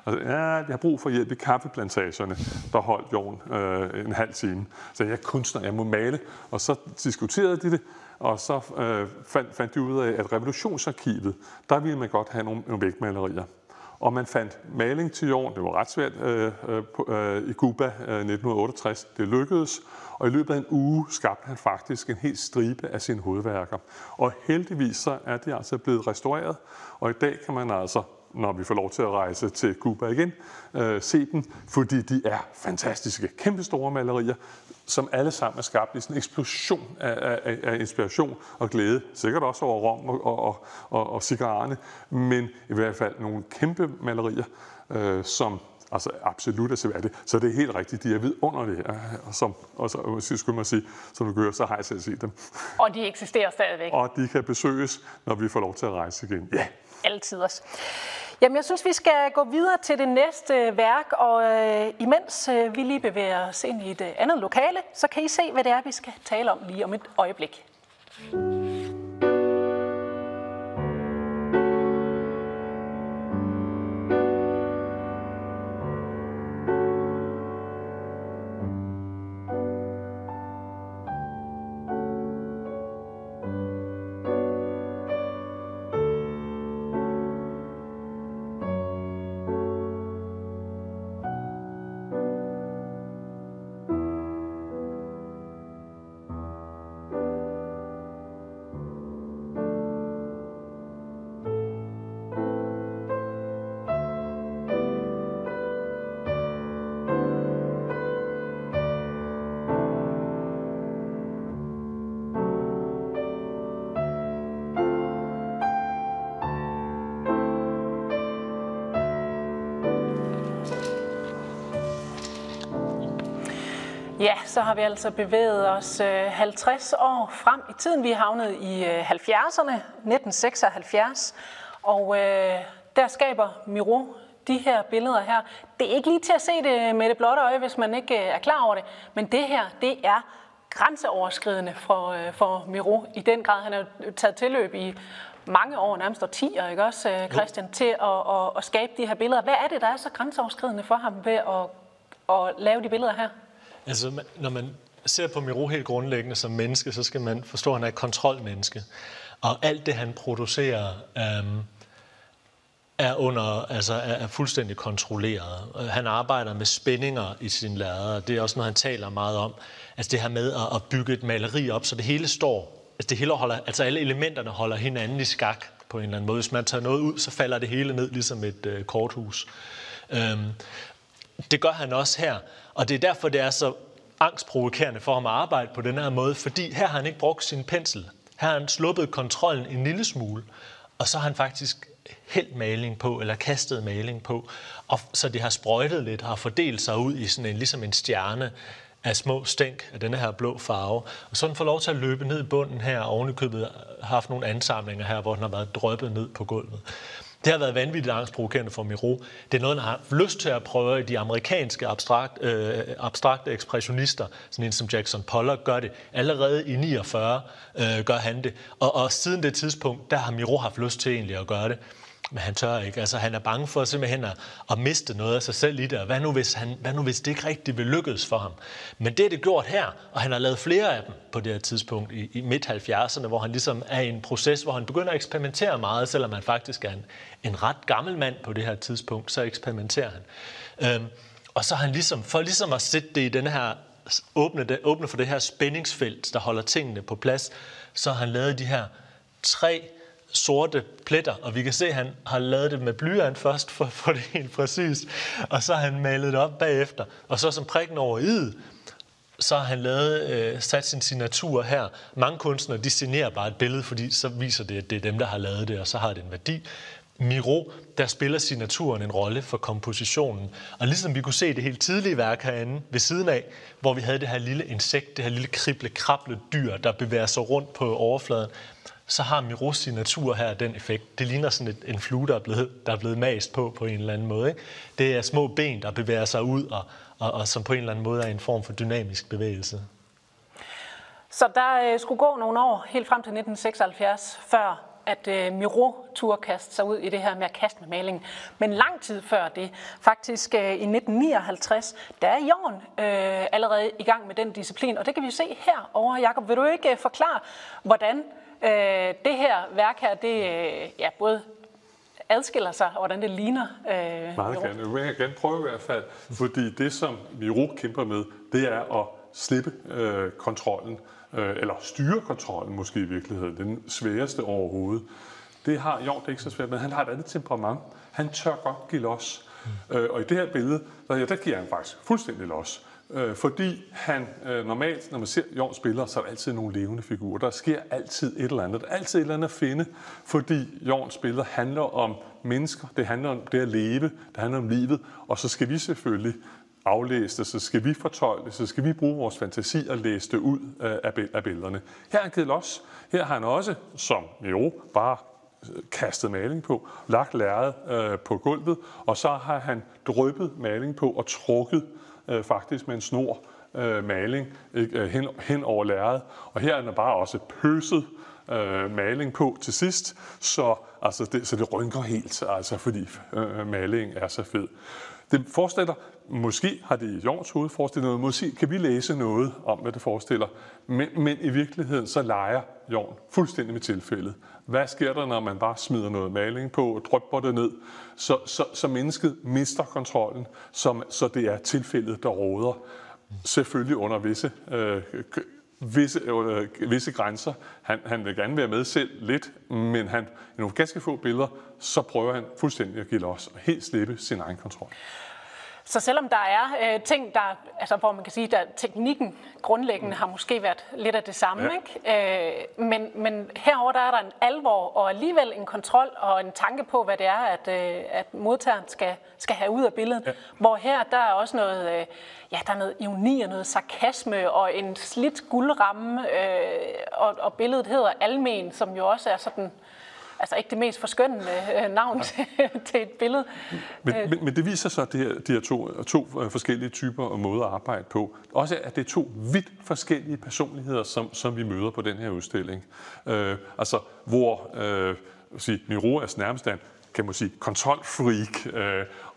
Altså, jeg har brug for hjælp i kaffeplantagerne, der holdt Jorn en halv time. Så jeg er kunstner, jeg må male. Og så diskuterede de det, og så fandt de ud af, at Revolutionsarkivet, der ville man godt have nogle vægmalerier. Og man fandt maling til Jorn, det var ret svært, i Cuba 1968. Det lykkedes, og i løbet af en uge skabte han faktisk en hel stribe af sine hovedværker. Og heldigvis så er de altså blevet restaureret, og i dag kan man altså, når vi får lov til at rejse til Cuba igen, se dem, fordi de er fantastiske, kæmpestore malerier, som alle sammen er skabt i sådan en eksplosion af inspiration og glæde. Sikkert også over Rom og cigarerne, men i hvert fald nogle kæmpe malerier, som altså absolut er seværdige. Så det er helt rigtigt, de er vidunderlige, som du gør, så har jeg selv set dem. Og de eksisterer stadigvæk. Og de kan besøges, når vi får lov til at rejse igen. Ja. Altid også. Jamen, jeg synes, vi skal gå videre til det næste værk, og imens vi lige bevæger os ind i et andet lokale, så kan I se, hvad det er, vi skal tale om lige om et øjeblik. Ja, så har vi altså bevæget os 50 år frem i tiden. Vi er havnet i 70'erne, 1976, og der skaber Miro de her billeder her. Det er ikke lige til at se det med det blotte øje, hvis man ikke er klar over det, men det her, det er grænseoverskridende for Miro i den grad. Han har jo taget tilløb i mange år, nærmest årtier, ikke også, Christian, til at skabe de her billeder. Hvad er det, der er så grænseoverskridende for ham ved at lave de billeder her? Altså, når man ser på Miro helt grundlæggende som menneske, så skal man forstå, at han er et kontrolmenneske. Og alt det, han producerer, er fuldstændig kontrolleret. Han arbejder med spændinger i sin lærreder. Det er også noget, han taler meget om. Altså det her med at bygge et maleri op, så det hele står. Altså, det hele holder, altså alle elementerne holder hinanden i skak på en eller anden måde. Hvis man tager noget ud, så falder det hele ned, ligesom et korthus. Det gør han også her, og det er derfor, det er så angstprovokerende for ham at arbejde på den her måde, fordi her har han ikke brugt sin pensel. Her har han sluppet kontrollen en lille smule, og så har han faktisk hældt maling på, eller kastet maling på, og så det har sprøjtet lidt, har fordelt sig ud i sådan en, ligesom en stjerne af små stænk af denne her blå farve, og så har den fået lov til at løbe ned i bunden her, og ovenikøbet har haft nogle ansamlinger her, hvor den har været dryppet ned på gulvet. Det har været vanvittigt angstprovokerende for Miro. Det er noget, han har lyst til at prøve i de amerikanske abstrakte ekspressionister, sådan en som Jackson Pollock gør det. Allerede i 49 gør han det. Og siden det tidspunkt, der har Miro haft lyst til egentlig at gøre det. Men han tør ikke. Altså, han er bange for simpelthen at miste noget af sig selv i det. Hvad nu, hvis det ikke rigtig vil lykkes for ham? Men det er det gjort her, og han har lavet flere af dem på det her tidspunkt i midt-70'erne, hvor han ligesom er i en proces, hvor han begynder at eksperimentere meget, selvom han faktisk er en ret gammel mand på det her tidspunkt, så eksperimenterer han. Og så har han ligesom, for ligesom at sætte det i den her, åbne for det her spændingsfelt, der holder tingene på plads, så har han lavet de her tre sorte pletter, og vi kan se, at han har lavet det med blyant først, for at få det helt præcist, og så har han malet det op bagefter, og så som prikken over i'et, så har han sat sin signatur her. Mange kunstnere, de signerer bare et billede, fordi så viser det, at det er dem, der har lavet det, og så har det en værdi. Miro, der spiller signaturen en rolle for kompositionen, og ligesom vi kunne se det helt tidlige værk herinde ved siden af, hvor vi havde det her lille insekt, det her lille krible-krable dyr, der bevæger sig rundt på overfladen, så har Miros signatur her den effekt. Det ligner sådan en flue, der er blevet mast på en eller anden måde. Ikke? Det er små ben, der bevæger sig ud, og som på en eller anden måde er en form for dynamisk bevægelse. Så der skulle gå nogle år, helt frem til 1976, før at Miro turde kaste sig ud i det her med at kaste med malingen. Men lang tid før det, faktisk i 1959, der er Jorn allerede i gang med den disciplin, og det kan vi se herovre. Jakob, vil du ikke forklare, hvordan det her værk her, det både adskiller sig, og hvordan det ligner Meget Miro. Gerne. Jeg vil gerne prøve i hvert fald, fordi det, som Miro kæmper med, det er at slippe kontrollen, eller styre kontrollen måske i virkeligheden, den sværeste overhovedet. Det har Jorn ikke så svært med, han har et andet temperament. Han tør godt give los. Og i det her billede, der giver han faktisk fuldstændig los. Fordi han normalt, når man ser Jorn spiller, så er der altid nogle levende figurer. Der sker altid et eller andet. Der er altid et eller andet at finde, fordi Jorn spiller handler om mennesker. Det handler om det at leve. Det handler om livet. Og så skal vi selvfølgelig aflæse det, så skal vi fortolke det, så skal vi bruge vores fantasi og læse det ud af billederne. Her har han givet los. Her har han også, som Miro, bare kastet maling på, lagt lærret på gulvet, og så har han dryppet maling på og trukket faktisk med en snor maling hen over lærret. Og her er der bare også pøset maling på til sidst, så det rynker helt, altså, fordi malingen er så fed. Det forestiller, måske har det i Jorns hoved forestillet noget, måske kan vi læse noget om, hvad det forestiller, men i virkeligheden så leger Jorn fuldstændig med tilfældet. Hvad sker der, når man bare smider noget maling på og drypper det ned, så mennesket mister kontrollen, så det er tilfældet, der råder, selvfølgelig under visse grænser. Han vil gerne være med selv lidt, men han i nogle ganske få billeder, så prøver han fuldstændig at give los og helt slippe sin egen kontrol. Så selvom der er ting, der, altså, hvor man kan sige, at teknikken grundlæggende har måske været lidt af det samme, ja. Ikke? Men herover der er der en alvor og alligevel en kontrol og en tanke på, hvad det er, at modtageren skal have ud af billedet. Ja. Hvor her der er også noget, ja, der er noget ironi og noget sarkasme og en slidt guldramme, og billedet hedder Almen, som jo også er sådan... Altså ikke det mest forskønnende navn til et billede. Men det viser sig, at de her to forskellige typer og måder at arbejde på. Også at det er to vidt forskellige personligheder, som vi møder på den her udstilling. Altså hvor Miro er nærmest en, kan man sige, kontrolfreak,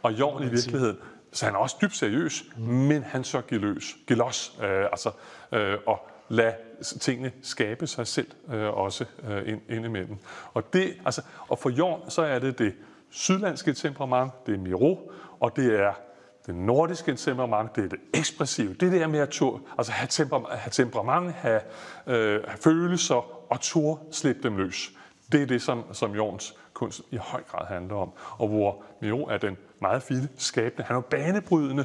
og Jorn i virkeligheden. Så han er også dybt seriøs, men han så giver los. Og lad tingene skabe sig selv også indimellem. Og det, altså, og for Jorn, så er det sydlandske temperament, det er Miro, og det er det nordiske temperament, det er det ekspressive. Det der med at have temperament, have følelser og slippe dem løs. Det er det, som Jorns kunst i høj grad handler om. Og hvor Miro er den meget fine, skabende, han er banebrydende,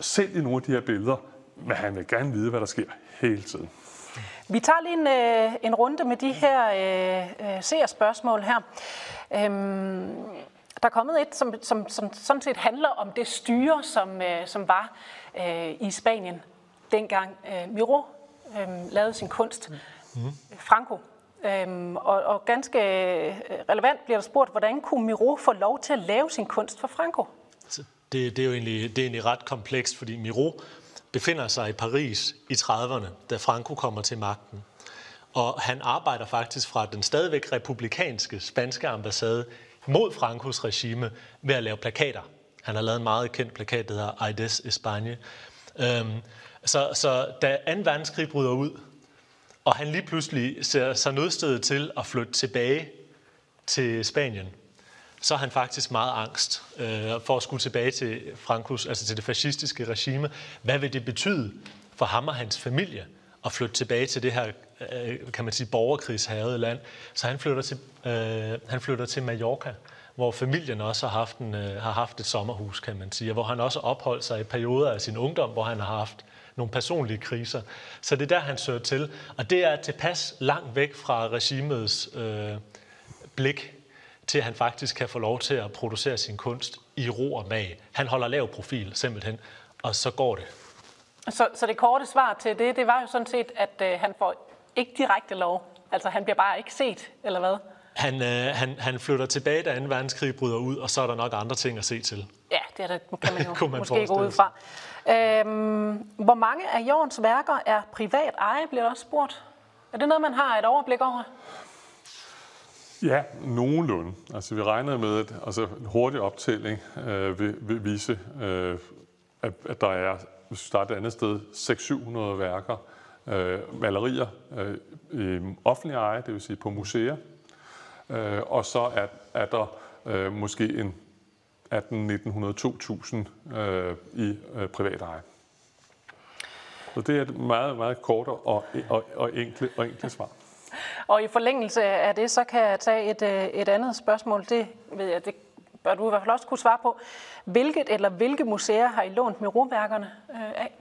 selv i nogle af de her billeder, men han vil gerne vide, hvad der sker hele tiden. Vi tager lige en runde med de her seerspørgsmål her. Der er kommet et, som sådan set handler om det styre, som var i Spanien, dengang Miro lavede sin kunst. Franco. Og ganske relevant bliver der spurgt, hvordan kunne Miro få lov til at lave sin kunst for Franco? Det er jo egentlig ret komplekst, fordi Miro befinder sig i Paris i 30'erne, da Franco kommer til magten. Og han arbejder faktisk fra den stadigvæk republikanske spanske ambassade mod Francos regime ved at lave plakater. Han har lavet en meget kendt plakat, der hedder Aides Espagne. Så da 2. verdenskrig bryder ud, og han lige pludselig ser sig nødstedet til at flytte tilbage til Spanien, så er han faktisk meget angst for at skulle tilbage til Francos, altså til det fascistiske regime. Hvad vil det betyde for ham og hans familie at flytte tilbage til det her, kan man sige, borgerkrigshærgede land? Så han flytter til, Mallorca, hvor familien også har haft, har haft et sommerhus, kan man sige, og hvor han også opholdt sig i perioder af sin ungdom, hvor han har haft nogle personlige kriser. Så det er der, han søger til, og det er tilpas langt væk fra regimets blik, til at han faktisk kan få lov til at producere sin kunst i ro og mag. Han holder lav profil, simpelthen, og så går det. Så det korte svar til det var jo sådan set, at han får ikke direkte lov. Altså, han bliver bare ikke set, eller hvad? Han flytter tilbage, da 2. verdenskrig bryder ud, og så er der nok andre ting at se til. Ja, det kan man jo måske gå ud fra. Hvor mange af Jorns værker er privat eje, bliver der også spurgt. Er det noget, man har et overblik over? Ja, nogenlunde. Altså, vi regner med, at en hurtig optælling vil vise, at der er, hvis vi starter et andet sted, 600-700 værker, malerier i offentlig eje, det vil sige på museer, og så er der måske en 1800-1900-2000 i privat eje. Så det er et meget, meget kort og enkelt svar. Og i forlængelse af det, så kan jeg tage et andet spørgsmål. Det ved jeg, det bør du i hvert fald også kunne svare på. Hvilke museer har I lånt Miro-værkerne af?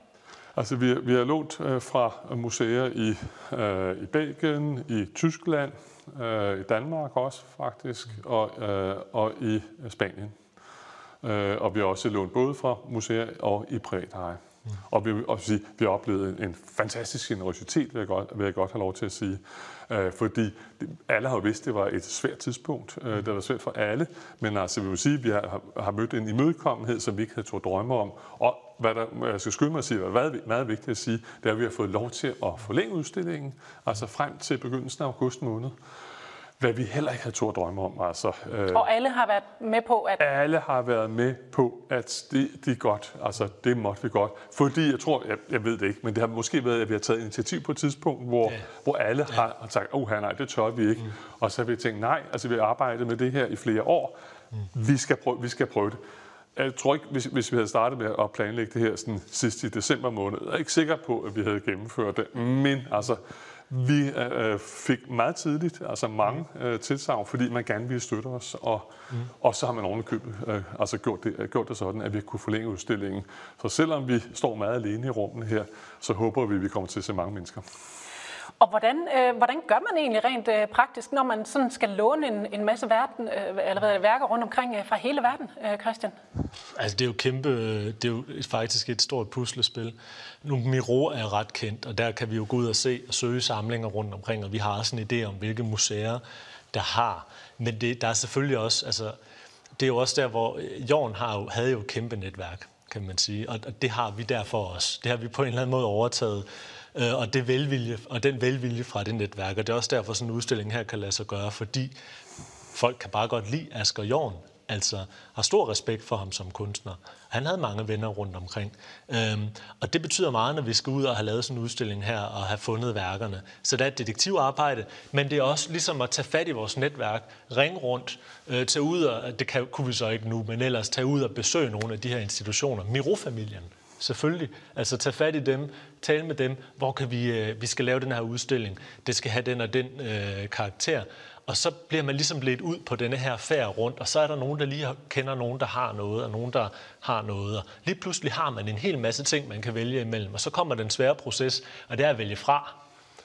Altså, vi har lånt fra museer i Belgien, i Tyskland, i Danmark også faktisk, og i Spanien. Og vi har også lånt både fra museer og i privat eje. Og vi har oplevet en fantastisk generøsitet, vil jeg godt have lov til at sige. Fordi alle har vidst, at det var et svært tidspunkt. Det var svært for alle. Men altså, vi vil sige, at vi har mødt en imødekommenhed, som vi ikke havde drømme om. Og hvad der, jeg skal skynde mig at sige, hvad er meget vigtigt at sige, det er, at vi har fået lov til at forlænge udstillingen, altså frem til begyndelsen af august måned. Hvad vi heller ikke havde turde drømme om. Altså, og alle har været med på, at... Alle har været med på, at det godt. Altså, det måtte vi godt. Fordi, jeg tror, jeg ved det ikke, men det har måske været, at vi har taget initiativ på et tidspunkt, hvor alle har sagt, nej, det tør vi ikke. Og så har vi tænkt, nej, altså vi har arbejdet med det her i flere år. Vi skal prøve det. Jeg tror ikke, hvis vi havde startet med at planlægge det her sådan sidst i december måned, jeg er ikke sikker på, at vi havde gennemført det, men altså... Vi fik meget tidligt, altså mange tilsagn, fordi man gerne ville støtte os, og så har man ovenikøbet gjort det sådan, at vi kunne forlænge udstillingen. Så selvom vi står meget alene i rummene her, så håber vi, at vi kommer til at se mange mennesker. Og hvordan gør man egentlig rent praktisk, når man sådan skal låne en masse værker rundt omkring fra hele verden, Christian? Altså det er jo faktisk et stort puslespil. Nu Miro er ret kendt, og der kan vi jo gå ud og se og søge samlinger rundt omkring, og vi har også en idé om, hvilke museer der har. Men der er selvfølgelig også, altså det er jo også der, hvor Jorn havde jo et kæmpe netværk, kan man sige, og det har vi derfor også. Det har vi på en eller anden måde overtaget. Og det velvilje, og den velvilje fra det netværk, og det er også derfor, sådan en udstilling her kan lade sig gøre, fordi folk kan bare godt lide Asger Jorn, altså har stor respekt for ham som kunstner. Han havde mange venner rundt omkring, og det betyder meget, når vi skal ud og have lavet sådan en udstilling her og have fundet værkerne. Så der er et detektivarbejde, men det er også ligesom at tage fat i vores netværk, ringe rundt, tage ud og, kunne vi så ikke nu, men ellers tage ud og besøge nogle af de her institutioner, Miro-familien. Selvfølgelig. Altså tage fat i dem, tale med dem, hvor kan vi skal lave den her udstilling, det skal have den og den karakter. Og så bliver man ligesom ledt ud på denne her færd rundt, og så er der nogen, der lige kender nogen, der har noget, og nogen, der har noget. Og lige pludselig har man en hel masse ting, man kan vælge imellem, og så kommer den svære proces, og det er at vælge fra.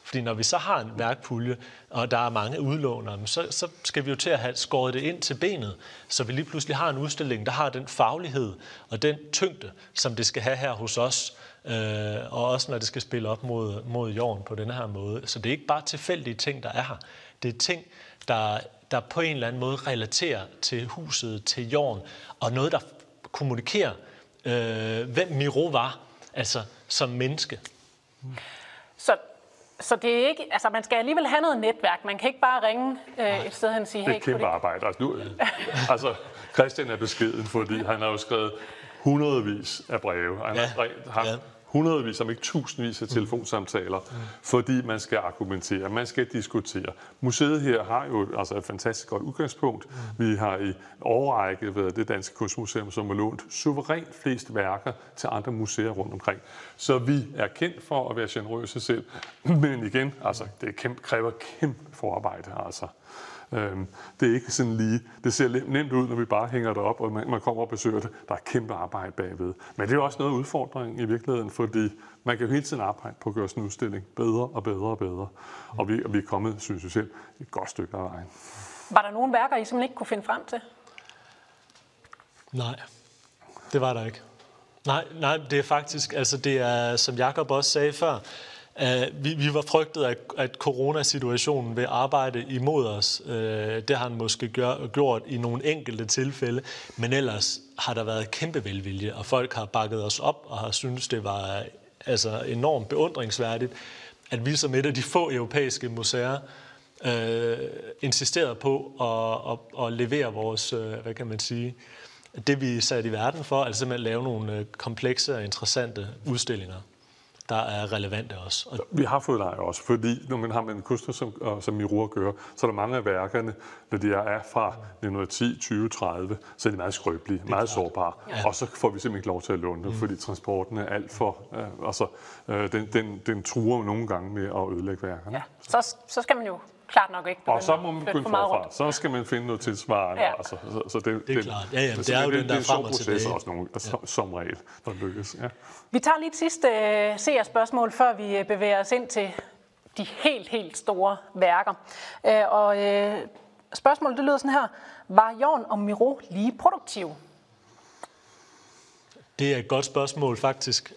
Fordi når vi så har en værkpulje, og der er mange udlånere, så skal vi jo til at have skåret det ind til benet, så vi lige pludselig har en udstilling, der har den faglighed og den tyngde, som det skal have her hos os, og også når det skal spille op mod jorden på den her måde. Så det er ikke bare tilfældige ting, der er her. Det er ting, der på en eller anden måde relaterer til huset, til jorden, og noget, der kommunikerer, hvem Miro var, altså som menneske. Så det er ikke, altså man skal alligevel have noget netværk. Man kan ikke bare ringe et sted hen og sige, hey, det er kæmpe arbejde. Altså Christian er beskeden, fordi han har jo skrevet hundredvis af breve. Han har hundredvis, om ikke tusindvis af telefonsamtaler, fordi man skal argumentere, man skal diskutere. Museet her har jo altså et fantastisk godt udgangspunkt. Vi har i årrække været det danske kunstmuseum, som har lånt suverænt flest værker til andre museer rundt omkring. Så vi er kendt for at være generøse selv, men igen, altså, det kræver kæmpe forarbejde. Altså. Det er ikke sådan lige, det ser nemt ud, når vi bare hænger det op, og man kommer og besøger det. Der er kæmpe arbejde bagved. Men det er jo også noget udfordring i virkeligheden, fordi man kan jo hele tiden arbejde på at gøre sådan en udstilling bedre og bedre og bedre. Og vi er kommet, synes jeg selv, et godt stykke af vejen. Var der nogle værker, I simpelthen ikke kunne finde frem til? Nej, det var der ikke. Nej, det er faktisk, altså det er, som Jakob også sagde før, vi var frygtet, at coronasituationen vil arbejde imod os. Det har han måske gjort i nogle enkelte tilfælde, men ellers har der været kæmpe velvilje, og folk har bakket os op og har syntes, det var altså enormt beundringsværdigt, at vi som et af de få europæiske museer insisterede på at levere vores, hvad kan man sige, det vi satte i verden for, altså simpelthen lave nogle komplekse og interessante udstillinger, der er relevante også. Og vi har fået leje også, fordi når man har med en kunstner, som Miro at gøre, så er der mange af værkerne, når de er fra 1910, 20, 30, så er de meget skrøbelige, meget sårbare. Ja. Og så får vi simpelthen ikke lov til at låne dem, fordi transporten er alt for... den truer nogle gange med at ødelægge værkerne. Ja. Så skal man jo klart nok ikke. Og så må man begynde forfra. Så skal man finde noget tilsvarende. Ja. Altså, så det er klart. Ja, det er jo den, der er frem og tilbage. Også nogle, som regel, der lykkes. Ja. Vi tager lige et sidste seerspørgsmål, før vi bevæger os ind til de helt, helt store værker. Spørgsmålet det lyder sådan her. Var Jorn og Miro lige produktive? Det er et godt spørgsmål, faktisk.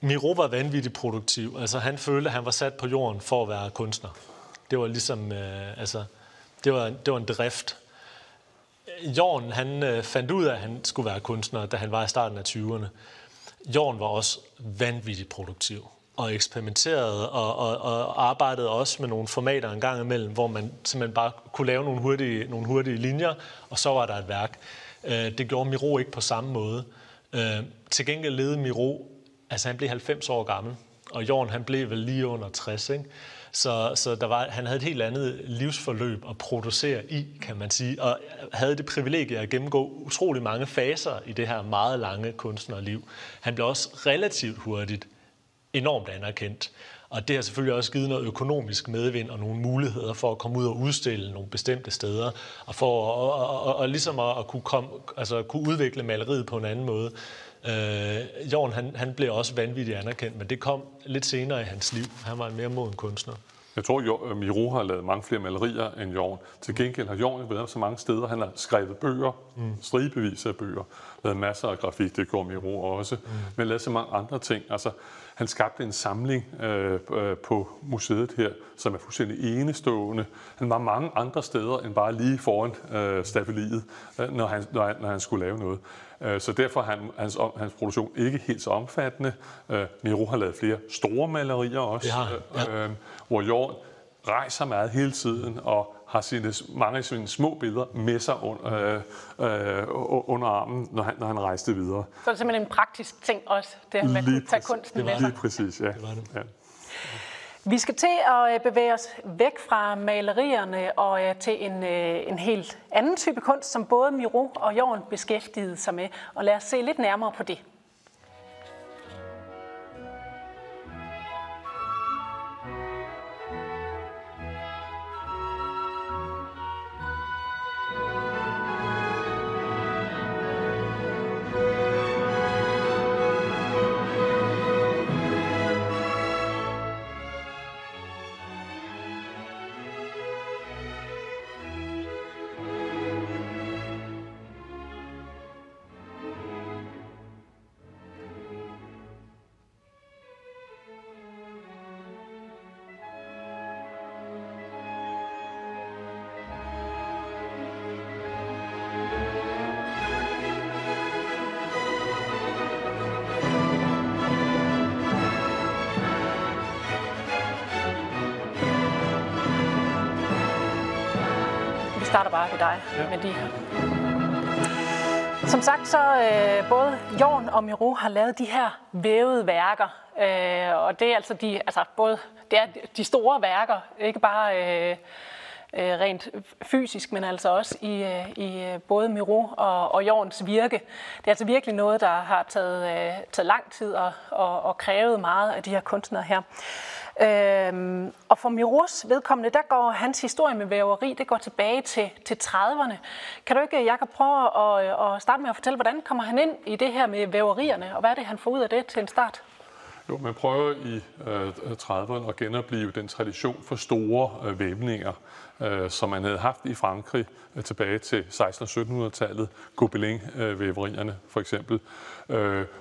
Miro var vanvittigt produktiv. Altså, han følte, at han var sat på jorden for at være kunstner. Det var ligesom, det var en drift. Jorn, han fandt ud af, at han skulle være kunstner, da han var i starten af 20'erne. Jorn var også vanvittigt produktiv og eksperimenterede og arbejdede også med nogle formater en gang imellem, hvor man simpelthen bare kunne lave nogle hurtige linjer, og så var der et værk. Det gjorde Miro ikke på samme måde. Til gengæld levede Miro, altså han blev 90 år gammel, og Jorn han blev vel lige under 60, ikke? Så han havde et helt andet livsforløb at producere i, kan man sige, og havde det privilegie at gennemgå utrolig mange faser i det her meget lange kunstnerliv. Han blev også relativt hurtigt enormt anerkendt, Og det har selvfølgelig også givet noget økonomisk medvind og nogle muligheder for at komme ud og udstille nogle bestemte steder, og for og ligesom at kunne, kunne udvikle maleriet på en anden måde. Jorn, han blev også vanvittigt anerkendt, men det kom lidt senere i hans liv. Han var en mere moden kunstner. Jeg tror, Miro har lavet mange flere malerier end Jorn. Til gengæld har Jorn ikke været så mange steder. Han har skrevet bøger, stribevis af bøger, lavet masser af grafik, det gjorde Miro også, men lavet så mange andre ting. Altså, han skabte en samling på museet her, som er fuldstændig enestående. Han var mange andre steder end bare lige foran stabiliet, når han skulle lave noget. Så derfor er hans produktion ikke helt så omfattende. Miro har lavet flere store malerier også, hvor Jorn rejser meget hele tiden og har mange af sine små billeder med sig under armen, når han rejste videre. Så det er simpelthen en praktisk ting også, det her med at tage kunsten med sig. Lige præcis, ja. Det var det. Ja. Vi skal til at bevæge os væk fra malerierne og til en helt anden type kunst, som både Miro og Jorn beskæftigede sig med. Og lad os se lidt nærmere på det. Vi starter bare ved dig med de her. Som sagt, så både Jorn og Miro har lavet de her vævede værker. Og det er altså de store værker, ikke bare rent fysisk, men altså også i både Miro og Jorns virke. Det er altså virkelig noget, der har taget lang tid og krævet meget af de her kunstnere her. Og for Miros vedkommende, der går hans historie med væveri, det går tilbage til 30'erne. Kan du ikke, Jakob, prøve at starte med at fortælle, hvordan kommer han ind i det her med væverierne, og hvad er det, han får ud af det til en start? Jo, man prøver i 30'erne at genopleve den tradition for store vævninger, som man havde haft i Frankrig tilbage til 1600- og 1700-tallet, Gobelin-væverierne for eksempel.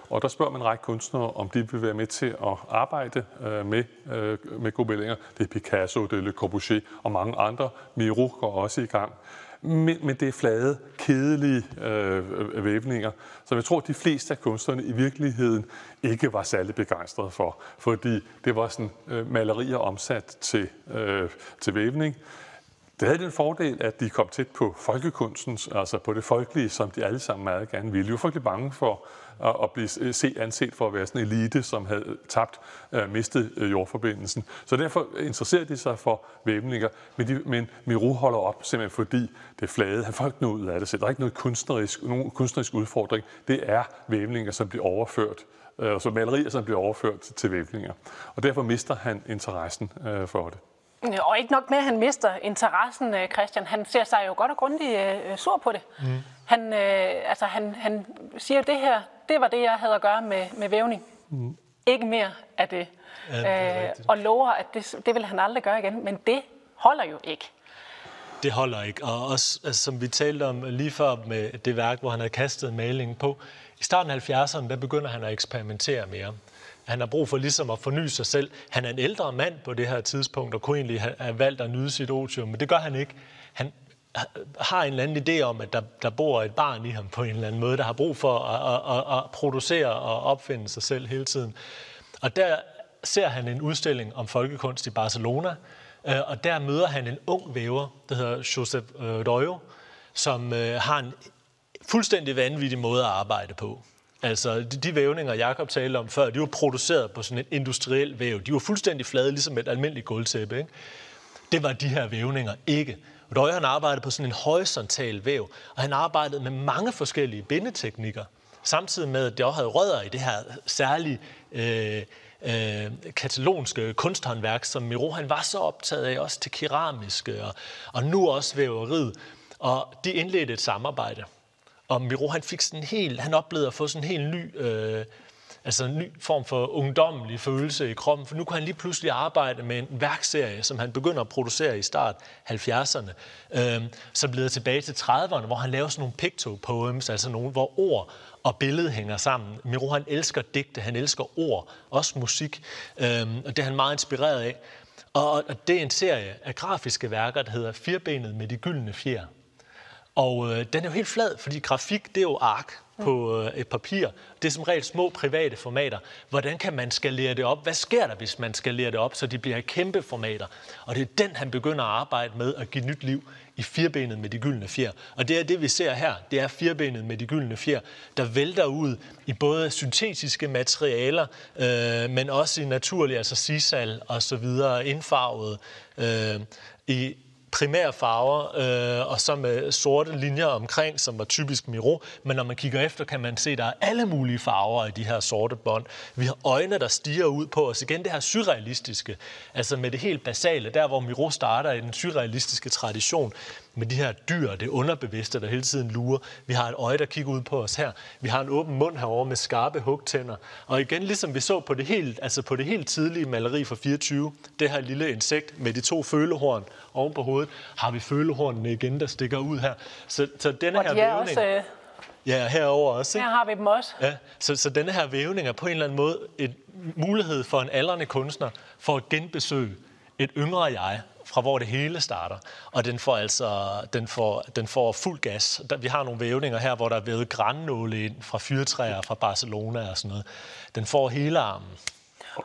Og der spørger man en række kunstnere, om de vil være med til at arbejde med gobelinger. Det er Picasso, det er Le Corbusier og mange andre. Miro går også i gang. Men det er flade, kedelige vævninger, som jeg tror, de fleste af kunstnerne i virkeligheden ikke var særlig begejstrede for. Fordi det var sådan malerier omsat til vævning. Det havde den fordel, at de kom tæt på folkekunstens, altså på det folkelige, som de alle sammen meget gerne ville. De var frygtelig bange for at blive anset for at være sådan en elite, som havde mistet jordforbindelsen. Så derfor interesserede de sig for vævninger, men Miro holder op, simpelthen fordi det flade. Han får ikke noget ud af det selv. Der er ikke nogen kunstnerisk udfordring. Det er vævninger, som bliver overført, altså malerier, som bliver overført til vævninger. Og derfor mister han interessen for det. Og ikke nok med, at han mister interessen, Christian. Han ser sig jo godt og grundigt sur på det. Han siger, at det her, det var det, jeg havde at gøre med vævning. Ikke mere af det. Ja, det er rigtigt. Og lover, at det vil han aldrig gøre igen. Men det holder jo ikke. Det holder ikke. Og også, altså, som vi talte om lige før med det værk, hvor han havde kastet malingen på. I starten af 70'erne, der begynder han at eksperimentere mere. Han har brug for ligesom at forny sig selv. Han er en ældre mand på det her tidspunkt, og kunne egentlig have valgt at nyde sit otium, men det gør han ikke. Han har en eller anden idé om, at der bor et barn i ham på en eller anden måde, der har brug for at producere og opfinde sig selv hele tiden. Og der ser han en udstilling om folkekunst i Barcelona, og der møder han en ung væver, der hedder Josep Royo, som har en fuldstændig vanvittig måde at arbejde på. Altså, de vævninger, Jakob talte om før, de var produceret på sådan et industriel væv. De var fuldstændig flade, ligesom et almindeligt gulvtæppe, ikke? Det var de her vævninger ikke. Royo, han arbejdede på sådan en horisontal væv, og han arbejdede med mange forskellige bindeteknikker, samtidig med, at det også havde rødder i det her særlige katalonske kunsthåndværk, som Miro han var så optaget af, også til keramiske og nu også væveriet. Og de indledte et samarbejde. Og Miro han fik sådan han oplevede at få sådan en helt ny, en ny form for ungdommelig følelse i kroppen, for nu kan han lige pludselig arbejde med en værkserie, som han begynder at producere i start 70'erne, som leder tilbage til 30'erne, hvor han laver sådan nogle pictopoems, altså nogle, hvor ord og billede hænger sammen. Miro han elsker digte, han elsker ord, også musik, og det er han meget inspireret af. Og det er en serie af grafiske værker, der hedder Firbenet med de gyldne fjer. Og den er jo helt flad, fordi grafik, det er jo ark på et papir. Det er som regel små private formater. Hvordan kan man skalere det op? Hvad sker der, hvis man skalerer det op, så de bliver kæmpe formater? Og det er den, han begynder at arbejde med at give nyt liv i Firbenet med de gyldne fjer. Og det er det, vi ser her. Det er Firbenet med de gyldne fjer, der vælter ud i både syntetiske materialer, men også i naturlige, altså sisal og så videre, indfarvet i primære farver, og så med sorte linjer omkring, som var typisk Miro. Men når man kigger efter, kan man se, at der er alle mulige farver i de her sorte bånd. Vi har øjne, der stiger ud på os. Igen det her surrealistiske, altså med det helt basale, der hvor Miro starter i den surrealistiske tradition, med de her dyr, det underbevidste, der hele tiden lurer. Vi har et øje, der kigger ud på os her. Vi har en åben mund herover med skarpe hugtænder. Og igen, ligesom vi så på det helt, altså på det helt tidlige maleri fra 24, det her lille insekt med de to følehorn oven på hovedet, har vi følehornene igen, der stikker ud her. Så denne her vævning... Ja, herover også. Ikke? Her har vi dem også. Ja, så denne her vævning er på en eller anden måde en mulighed for en aldrende kunstner for at genbesøge et yngre jeg, fra hvor det hele starter, og den får fuld gas. Vi har nogle vævninger her, hvor der er vævet grannåle ind fra fyrtræer fra Barcelona og sådan noget. Den får hele armen.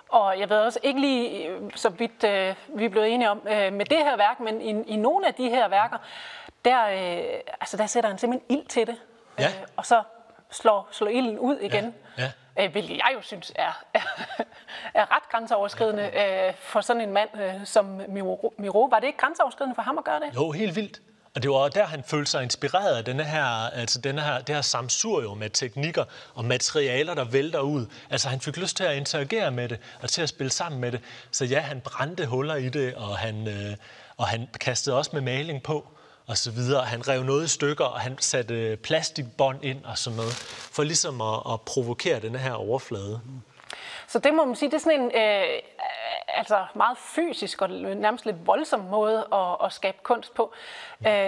Og jeg ved også ikke lige, så vidt vi er blevet enige om med det her værk, men i nogle af de her værker, der sætter han simpelthen ild til det, ja. Og så slår ilden ud igen. Ja. Hvilket jeg jo synes er ret grænseoverskridende for sådan en mand som Miro. Var det ikke grænseoverskridende for ham at gøre det? Jo, helt vildt. Og det var der, han følte sig inspireret af det her samsurium med teknikker og materialer, der vælter ud. Altså, han fik lyst til at interagere med det og til at spille sammen med det. Så ja, han brændte huller i det, og han kastede også med maling på. Og så videre. Han rev noget i stykker, og han satte plastikbånd ind og sådan noget, for ligesom at provokere den her overflade. Så det må man sige, det er sådan en meget fysisk og nærmest lidt voldsom måde at skabe kunst på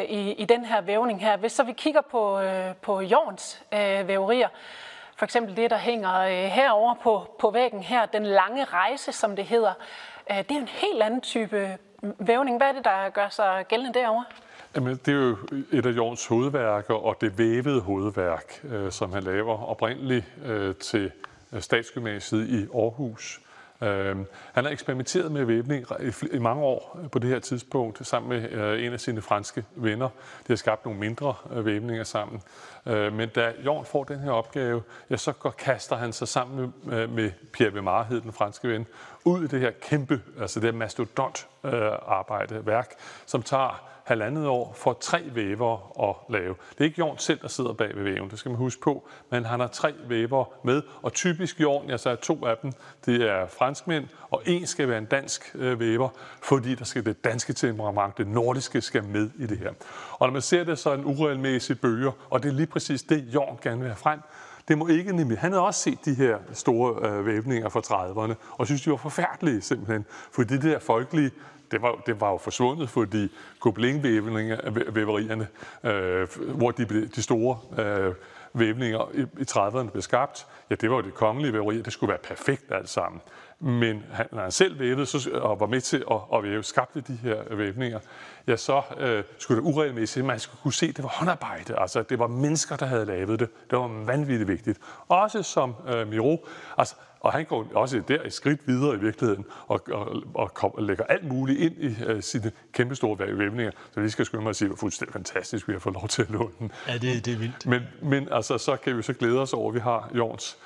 i den her vævning her. Hvis så vi kigger på Jorns væverier, for eksempel det, der hænger herover på væggen her, Den Lange Rejse, som det hedder, det er en helt anden type vævning. Hvad er det, der gør sig gældende derovre? Jamen, det er jo et af Jorns hovedværker, og det vævede hovedværk, som han laver oprindeligt til Statsgymnasiet i Aarhus. Han har eksperimenteret med vævning i mange år på det her tidspunkt, sammen med en af sine franske venner. De har skabt nogle mindre vævninger sammen. Men da Jorn får den her opgave, så kaster han sig sammen med Pierre Wemaëre, den franske ven, ud i det her kæmpe, altså det her mastodont værk, som tager 1,5 år for 3 vævere at lave. Det er ikke Jorn selv, der sidder bag ved væven, det skal man huske på, men han har 3 vævere med, og typisk Jorn, er 2 af dem, det er franskmænd, og 1 skal være en dansk væver, fordi der skal det danske temperament, det nordiske, skal med i det her. Og når man ser det, så er den uregelmæssigt bøger, og det er lige præcis det, Jorn gerne vil have frem. Det må ikke nemlig. Han havde også set de her store vævninger fra 30'erne, og synes de var forfærdelige simpelthen, fordi det der folkelige, det var jo forsvundet, fordi gobelin-væverierne, hvor de store vævninger i 30'erne blev skabt, det var jo det kongelige væverier, det skulle være perfekt alt sammen. Men når han selv vævede og var med til at skabte de her vævninger, så skulle det uregelmæssigt, man skulle kunne se, at det var håndarbejde, altså det var mennesker, der havde lavet det. Det var vanvittigt vigtigt. Også som Miro, og han går også der et skridt videre i virkeligheden og lægger alt muligt ind i sine kæmpestore vævninger. Så vi skal skynde mig at sige, hvor fuldstændig fantastisk vi har fået lov til at låne den. Ja, det er vildt. Men så kan vi så glæde os over, at vi har Jorns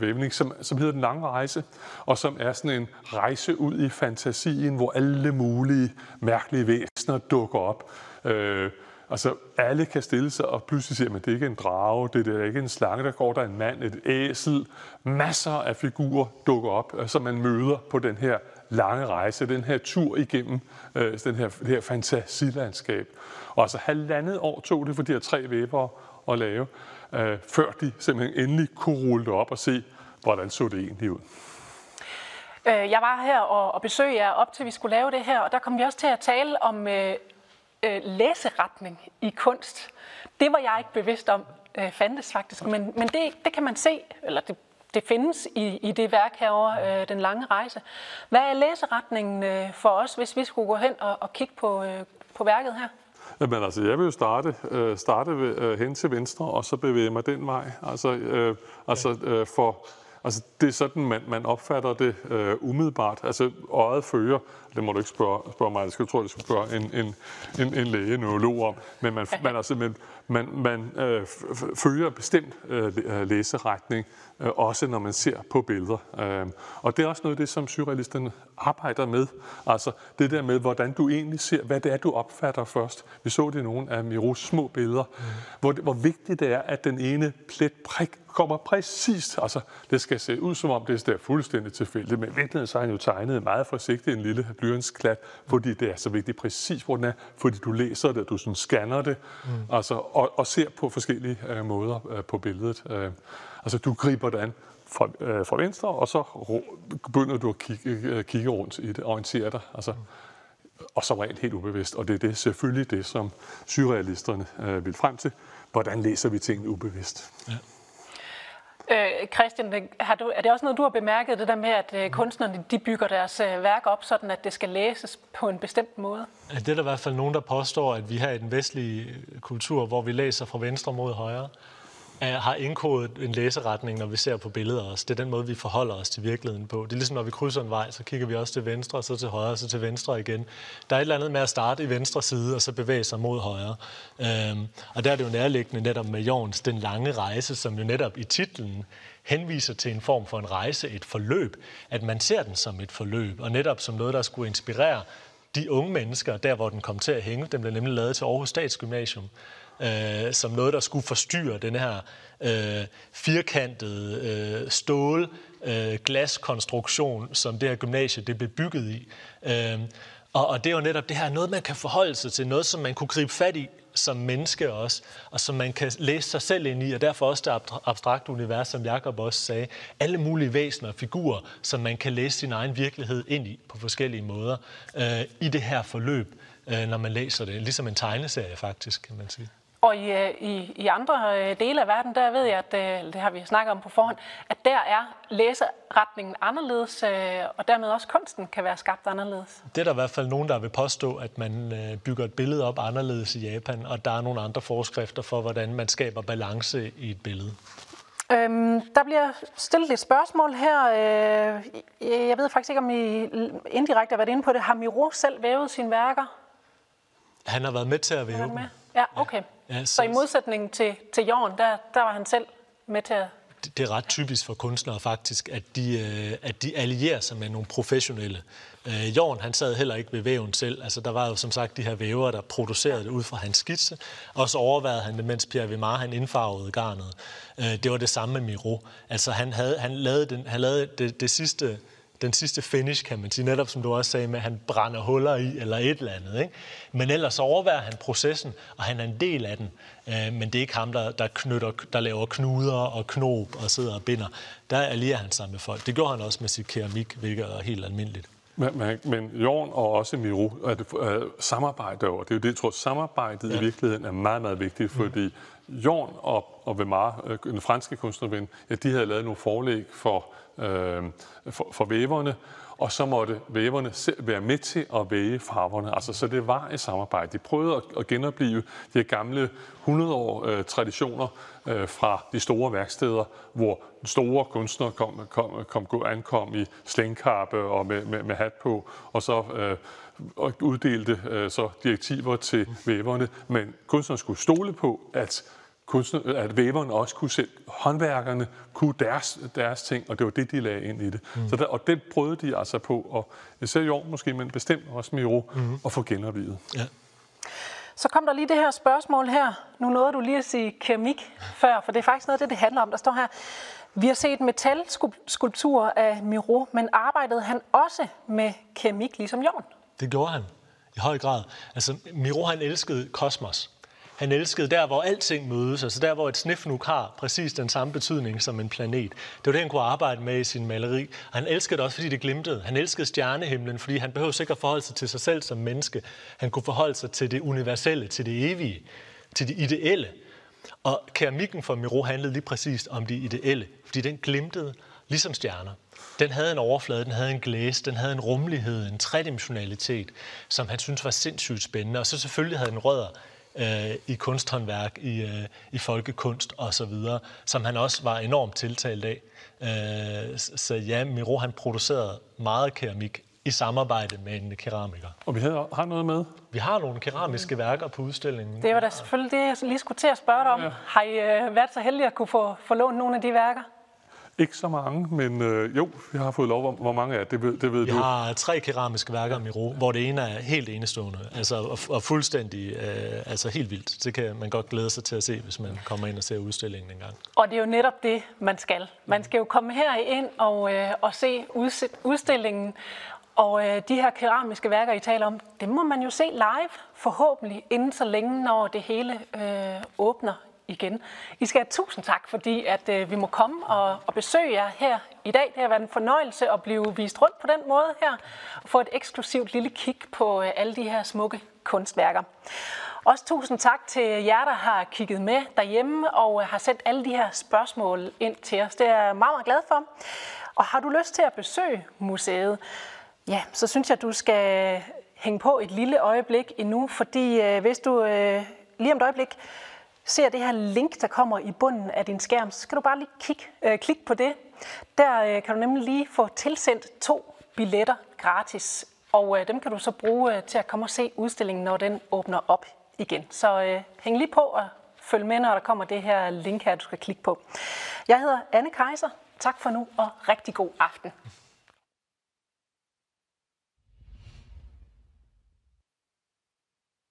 vævning, som hedder Den Lange Rejse, og som er sådan en rejse ud i fantasien, hvor alle mulige mærkelige væsener dukker op. Altså, alle kan stille sig, og pludselig siger man, det er ikke en drage, det er ikke en slange, der går, der en mand, et æsel. Masser af figurer dukker op, som man møder på den her lange rejse, den her tur igennem det her fantasilandskab. Og altså 1,5 år tog det for de her 3 væbere at lave, før de simpelthen endelig kunne rulle det op og se, hvordan så det egentlig ud. Jeg var her og besøgte jer op til, vi skulle lave det her, og der kom vi også til at tale om læseretning i kunst. Det var jeg ikke bevidst om, fandtes faktisk, men det kan man se, eller det findes i det værk herovre, Den Lange Rejse. Hvad er læseretningen for os, hvis vi skulle gå hen og kigge på værket her? Jamen altså, jeg vil jo starte hen til venstre, og så bevæge mig den vej. Altså, det er sådan, man opfatter det umiddelbart. Altså, øjet fører, det må du ikke spørge mig, jeg tror, du skulle spørge en læge, en neurolog om, men man følger bestemt læseretning, også når man ser på billeder. Og det er også noget af det, som surrealisterne arbejder med. Altså, det der med, hvordan du egentlig ser, hvad det er, du opfatter først. Vi så det i nogle af Miros små billeder, hvor vigtigt det er, at den ene plet prik kommer præcist. Altså, det skal se ud, som om det er fuldstændig tilfældigt, men i virkeligheden så har han jo tegnet meget forsigtigt en lille blyantsklat, fordi det er så vigtigt præcis, hvor den er, fordi du læser det, du sådan scanner det, altså, og ser på forskellige måder på billedet. Altså, du griber det an fra venstre, og så begynder du at kigge rundt i det, orientere dig, altså, og som regel helt ubevidst, og det er selvfølgelig det, som surrealisterne vil frem til. Hvordan læser vi tingene ubevidst? Ja. Christian, er det også noget, du har bemærket, det der med, at kunstnerne de bygger deres værk op, sådan at det skal læses på en bestemt måde? Det er der i hvert fald nogen, der påstår, at vi her i den vestlige kultur, hvor vi læser fra venstre mod højre, har indkodet en læseretning, når vi ser på billeder også. Det er den måde, vi forholder os til virkeligheden på. Det er ligesom, når vi krydser en vej, så kigger vi også til venstre, så til højre, så til venstre igen. Der er et eller andet med at starte i venstre side, og så bevæge sig mod højre. Og der er det jo nærliggende netop med Jorns Den Lange Rejse, som jo netop i titlen henviser til en form for en rejse, et forløb. At man ser den som et forløb, og netop som noget, der skulle inspirere de unge mennesker, der hvor den kom til at hænge. Den blev nemlig lavet til Aarhus Statsgymnasium. Som noget, der skulle forstyrre den her firkantede stålglaskonstruktion, som det her gymnasie det blev bygget i. Og det er jo netop det her, noget man kan forholde sig til, noget som man kunne gribe fat i som menneske også, og som man kan læse sig selv ind i, og derfor også det abstrakte univers, som Jakob også sagde. Alle mulige væsener og figurer, som man kan læse sin egen virkelighed ind i på forskellige måder i det her forløb, når man læser det. Ligesom en tegneserie, faktisk, kan man sige. Og i andre dele af verden, der ved jeg, at det har vi snakket om på forhånd, at der er læseretningen anderledes, og dermed også kunsten kan være skabt anderledes. Det er der i hvert fald nogen, der vil påstå, at man bygger et billede op anderledes i Japan, og der er nogle andre forskrifter for, hvordan man skaber balance i et billede. Der bliver stillet lidt spørgsmål her. Jeg ved faktisk ikke, om I indirekte har været inde på det. Har Miro selv vævet sine værker? Han har været med til at væve dem. Ja, okay. Ja, så i modsætning til Jorn, der var han selv med til at... Det er ret typisk for kunstnere faktisk, at de allierer sig med nogle professionelle. Jorn, han sad heller ikke ved væven selv. Altså, der var jo som sagt de her vævere, der producerede det ud fra hans skitse. Og så overvejede han det, mens Pierre Wemaëre, han indfarvede garnet. Det var det samme med Miro. Altså, han lavede den sidste finish, kan man sige, netop som du også sagde med, at han brænder huller i, eller et eller andet. Ikke? Men ellers overværer han processen, og han er en del af den. Men det er ikke ham, der laver knuder og knob og sidder og binder. Der allierer han sig med folk. Det gjorde han også med sit keramik, hvilket er helt almindeligt. Men Jorn og også Miro samarbejder over. Det er jo det, jeg tror, samarbejdet i virkeligheden er meget, meget vigtigt, fordi Jorn og Wemaëre, den franske kunstnerven, ja, de havde lavet nogle forlæg for væverne, og så måtte væverne være med til at væge farverne. Altså, så det var et samarbejde. De prøvede at genopleve de gamle 100-årige traditioner fra de store værksteder, hvor store kunstnere ankom i slængkappe og med hat på, og så uddelte så direktiver til væverne. Men kunstnerne skulle stole på, at væverne også kunne selv, håndværkerne kunne deres ting, og det var det, de lagde ind i det. Så der, og det prøvede de altså på, og især Jorn måske, men bestemt også Miro, at få genoplivet. Ja. Så kom der lige det her spørgsmål her. Nu nåede du lige at sige keramik før, for det er faktisk noget af det handler om. Der står her, vi har set metalskulpturer af Miro, men arbejdede han også med keramik ligesom Jorn? Det gjorde han i høj grad. Altså Miro, han elskede kosmos. Han elskede der, hvor alting mødes, altså der, hvor et snefnug har præcis den samme betydning som en planet. Det var det, han kunne arbejde med i sin maleri. Og han elskede det også, fordi det glimtede. Han elskede stjernehimlen, fordi han behøvede sikkert forholde sig til sig selv som menneske. Han kunne forholde sig til det universelle, til det evige, til det ideelle. Og keramikken for Miro handlede lige præcis om det ideelle, fordi den glimtede ligesom stjerner. Den havde en overflade, den havde en glæs, den havde en rummelighed, en tredimensionalitet, som han syntes var sindssygt spændende. Og så selvfølgelig havde den rødder i kunsthåndværk, i folkekunst osv., som han også var enormt tiltalt af. Så ja, Miro han producerede meget keramik i samarbejde med en keramiker. Og vi har noget med? Vi har nogle keramiske værker på udstillingen. Det var da selvfølgelig det, jeg lige skulle til at spørge dig om. Ja. Har I været så heldige at kunne få lånt nogle af de værker? Ikke så mange, men jo, jeg har fået lov, hvor mange er det ved du. Jeg har 3 keramiske værker af Miro, hvor det ene er helt enestående, altså og fuldstændig, altså helt vildt. Det kan man godt glæde sig til at se, hvis man kommer ind og ser udstillingen engang. Og det er jo netop det, man skal. Man skal jo komme her ind og se udstillingen, og de her keramiske værker, I taler om, dem må man jo se live, forhåbentlig inden så længe, når det hele åbner igen. I skal have tusind tak, fordi at vi må komme og besøge jer her i dag. Det har været en fornøjelse at blive vist rundt på den måde her og få et eksklusivt lille kig på alle de her smukke kunstværker. Også tusind tak til jer, der har kigget med derhjemme og har sendt alle de her spørgsmål ind til os. Det er jeg meget, meget glad for. Og har du lyst til at besøge museet, ja, så synes jeg, du skal hænge på et lille øjeblik endnu, fordi hvis du lige om et øjeblik ser det her link, der kommer i bunden af din skærm, så skal du bare lige klikke på det. Der kan du nemlig lige få tilsendt 2 billetter gratis, og dem kan du så bruge til at komme og se udstillingen, når den åbner op igen. Så hæng lige på og følg med, når der kommer det her link her, du skal klikke på. Jeg hedder Anne Kaiser. Tak for nu, og rigtig god aften.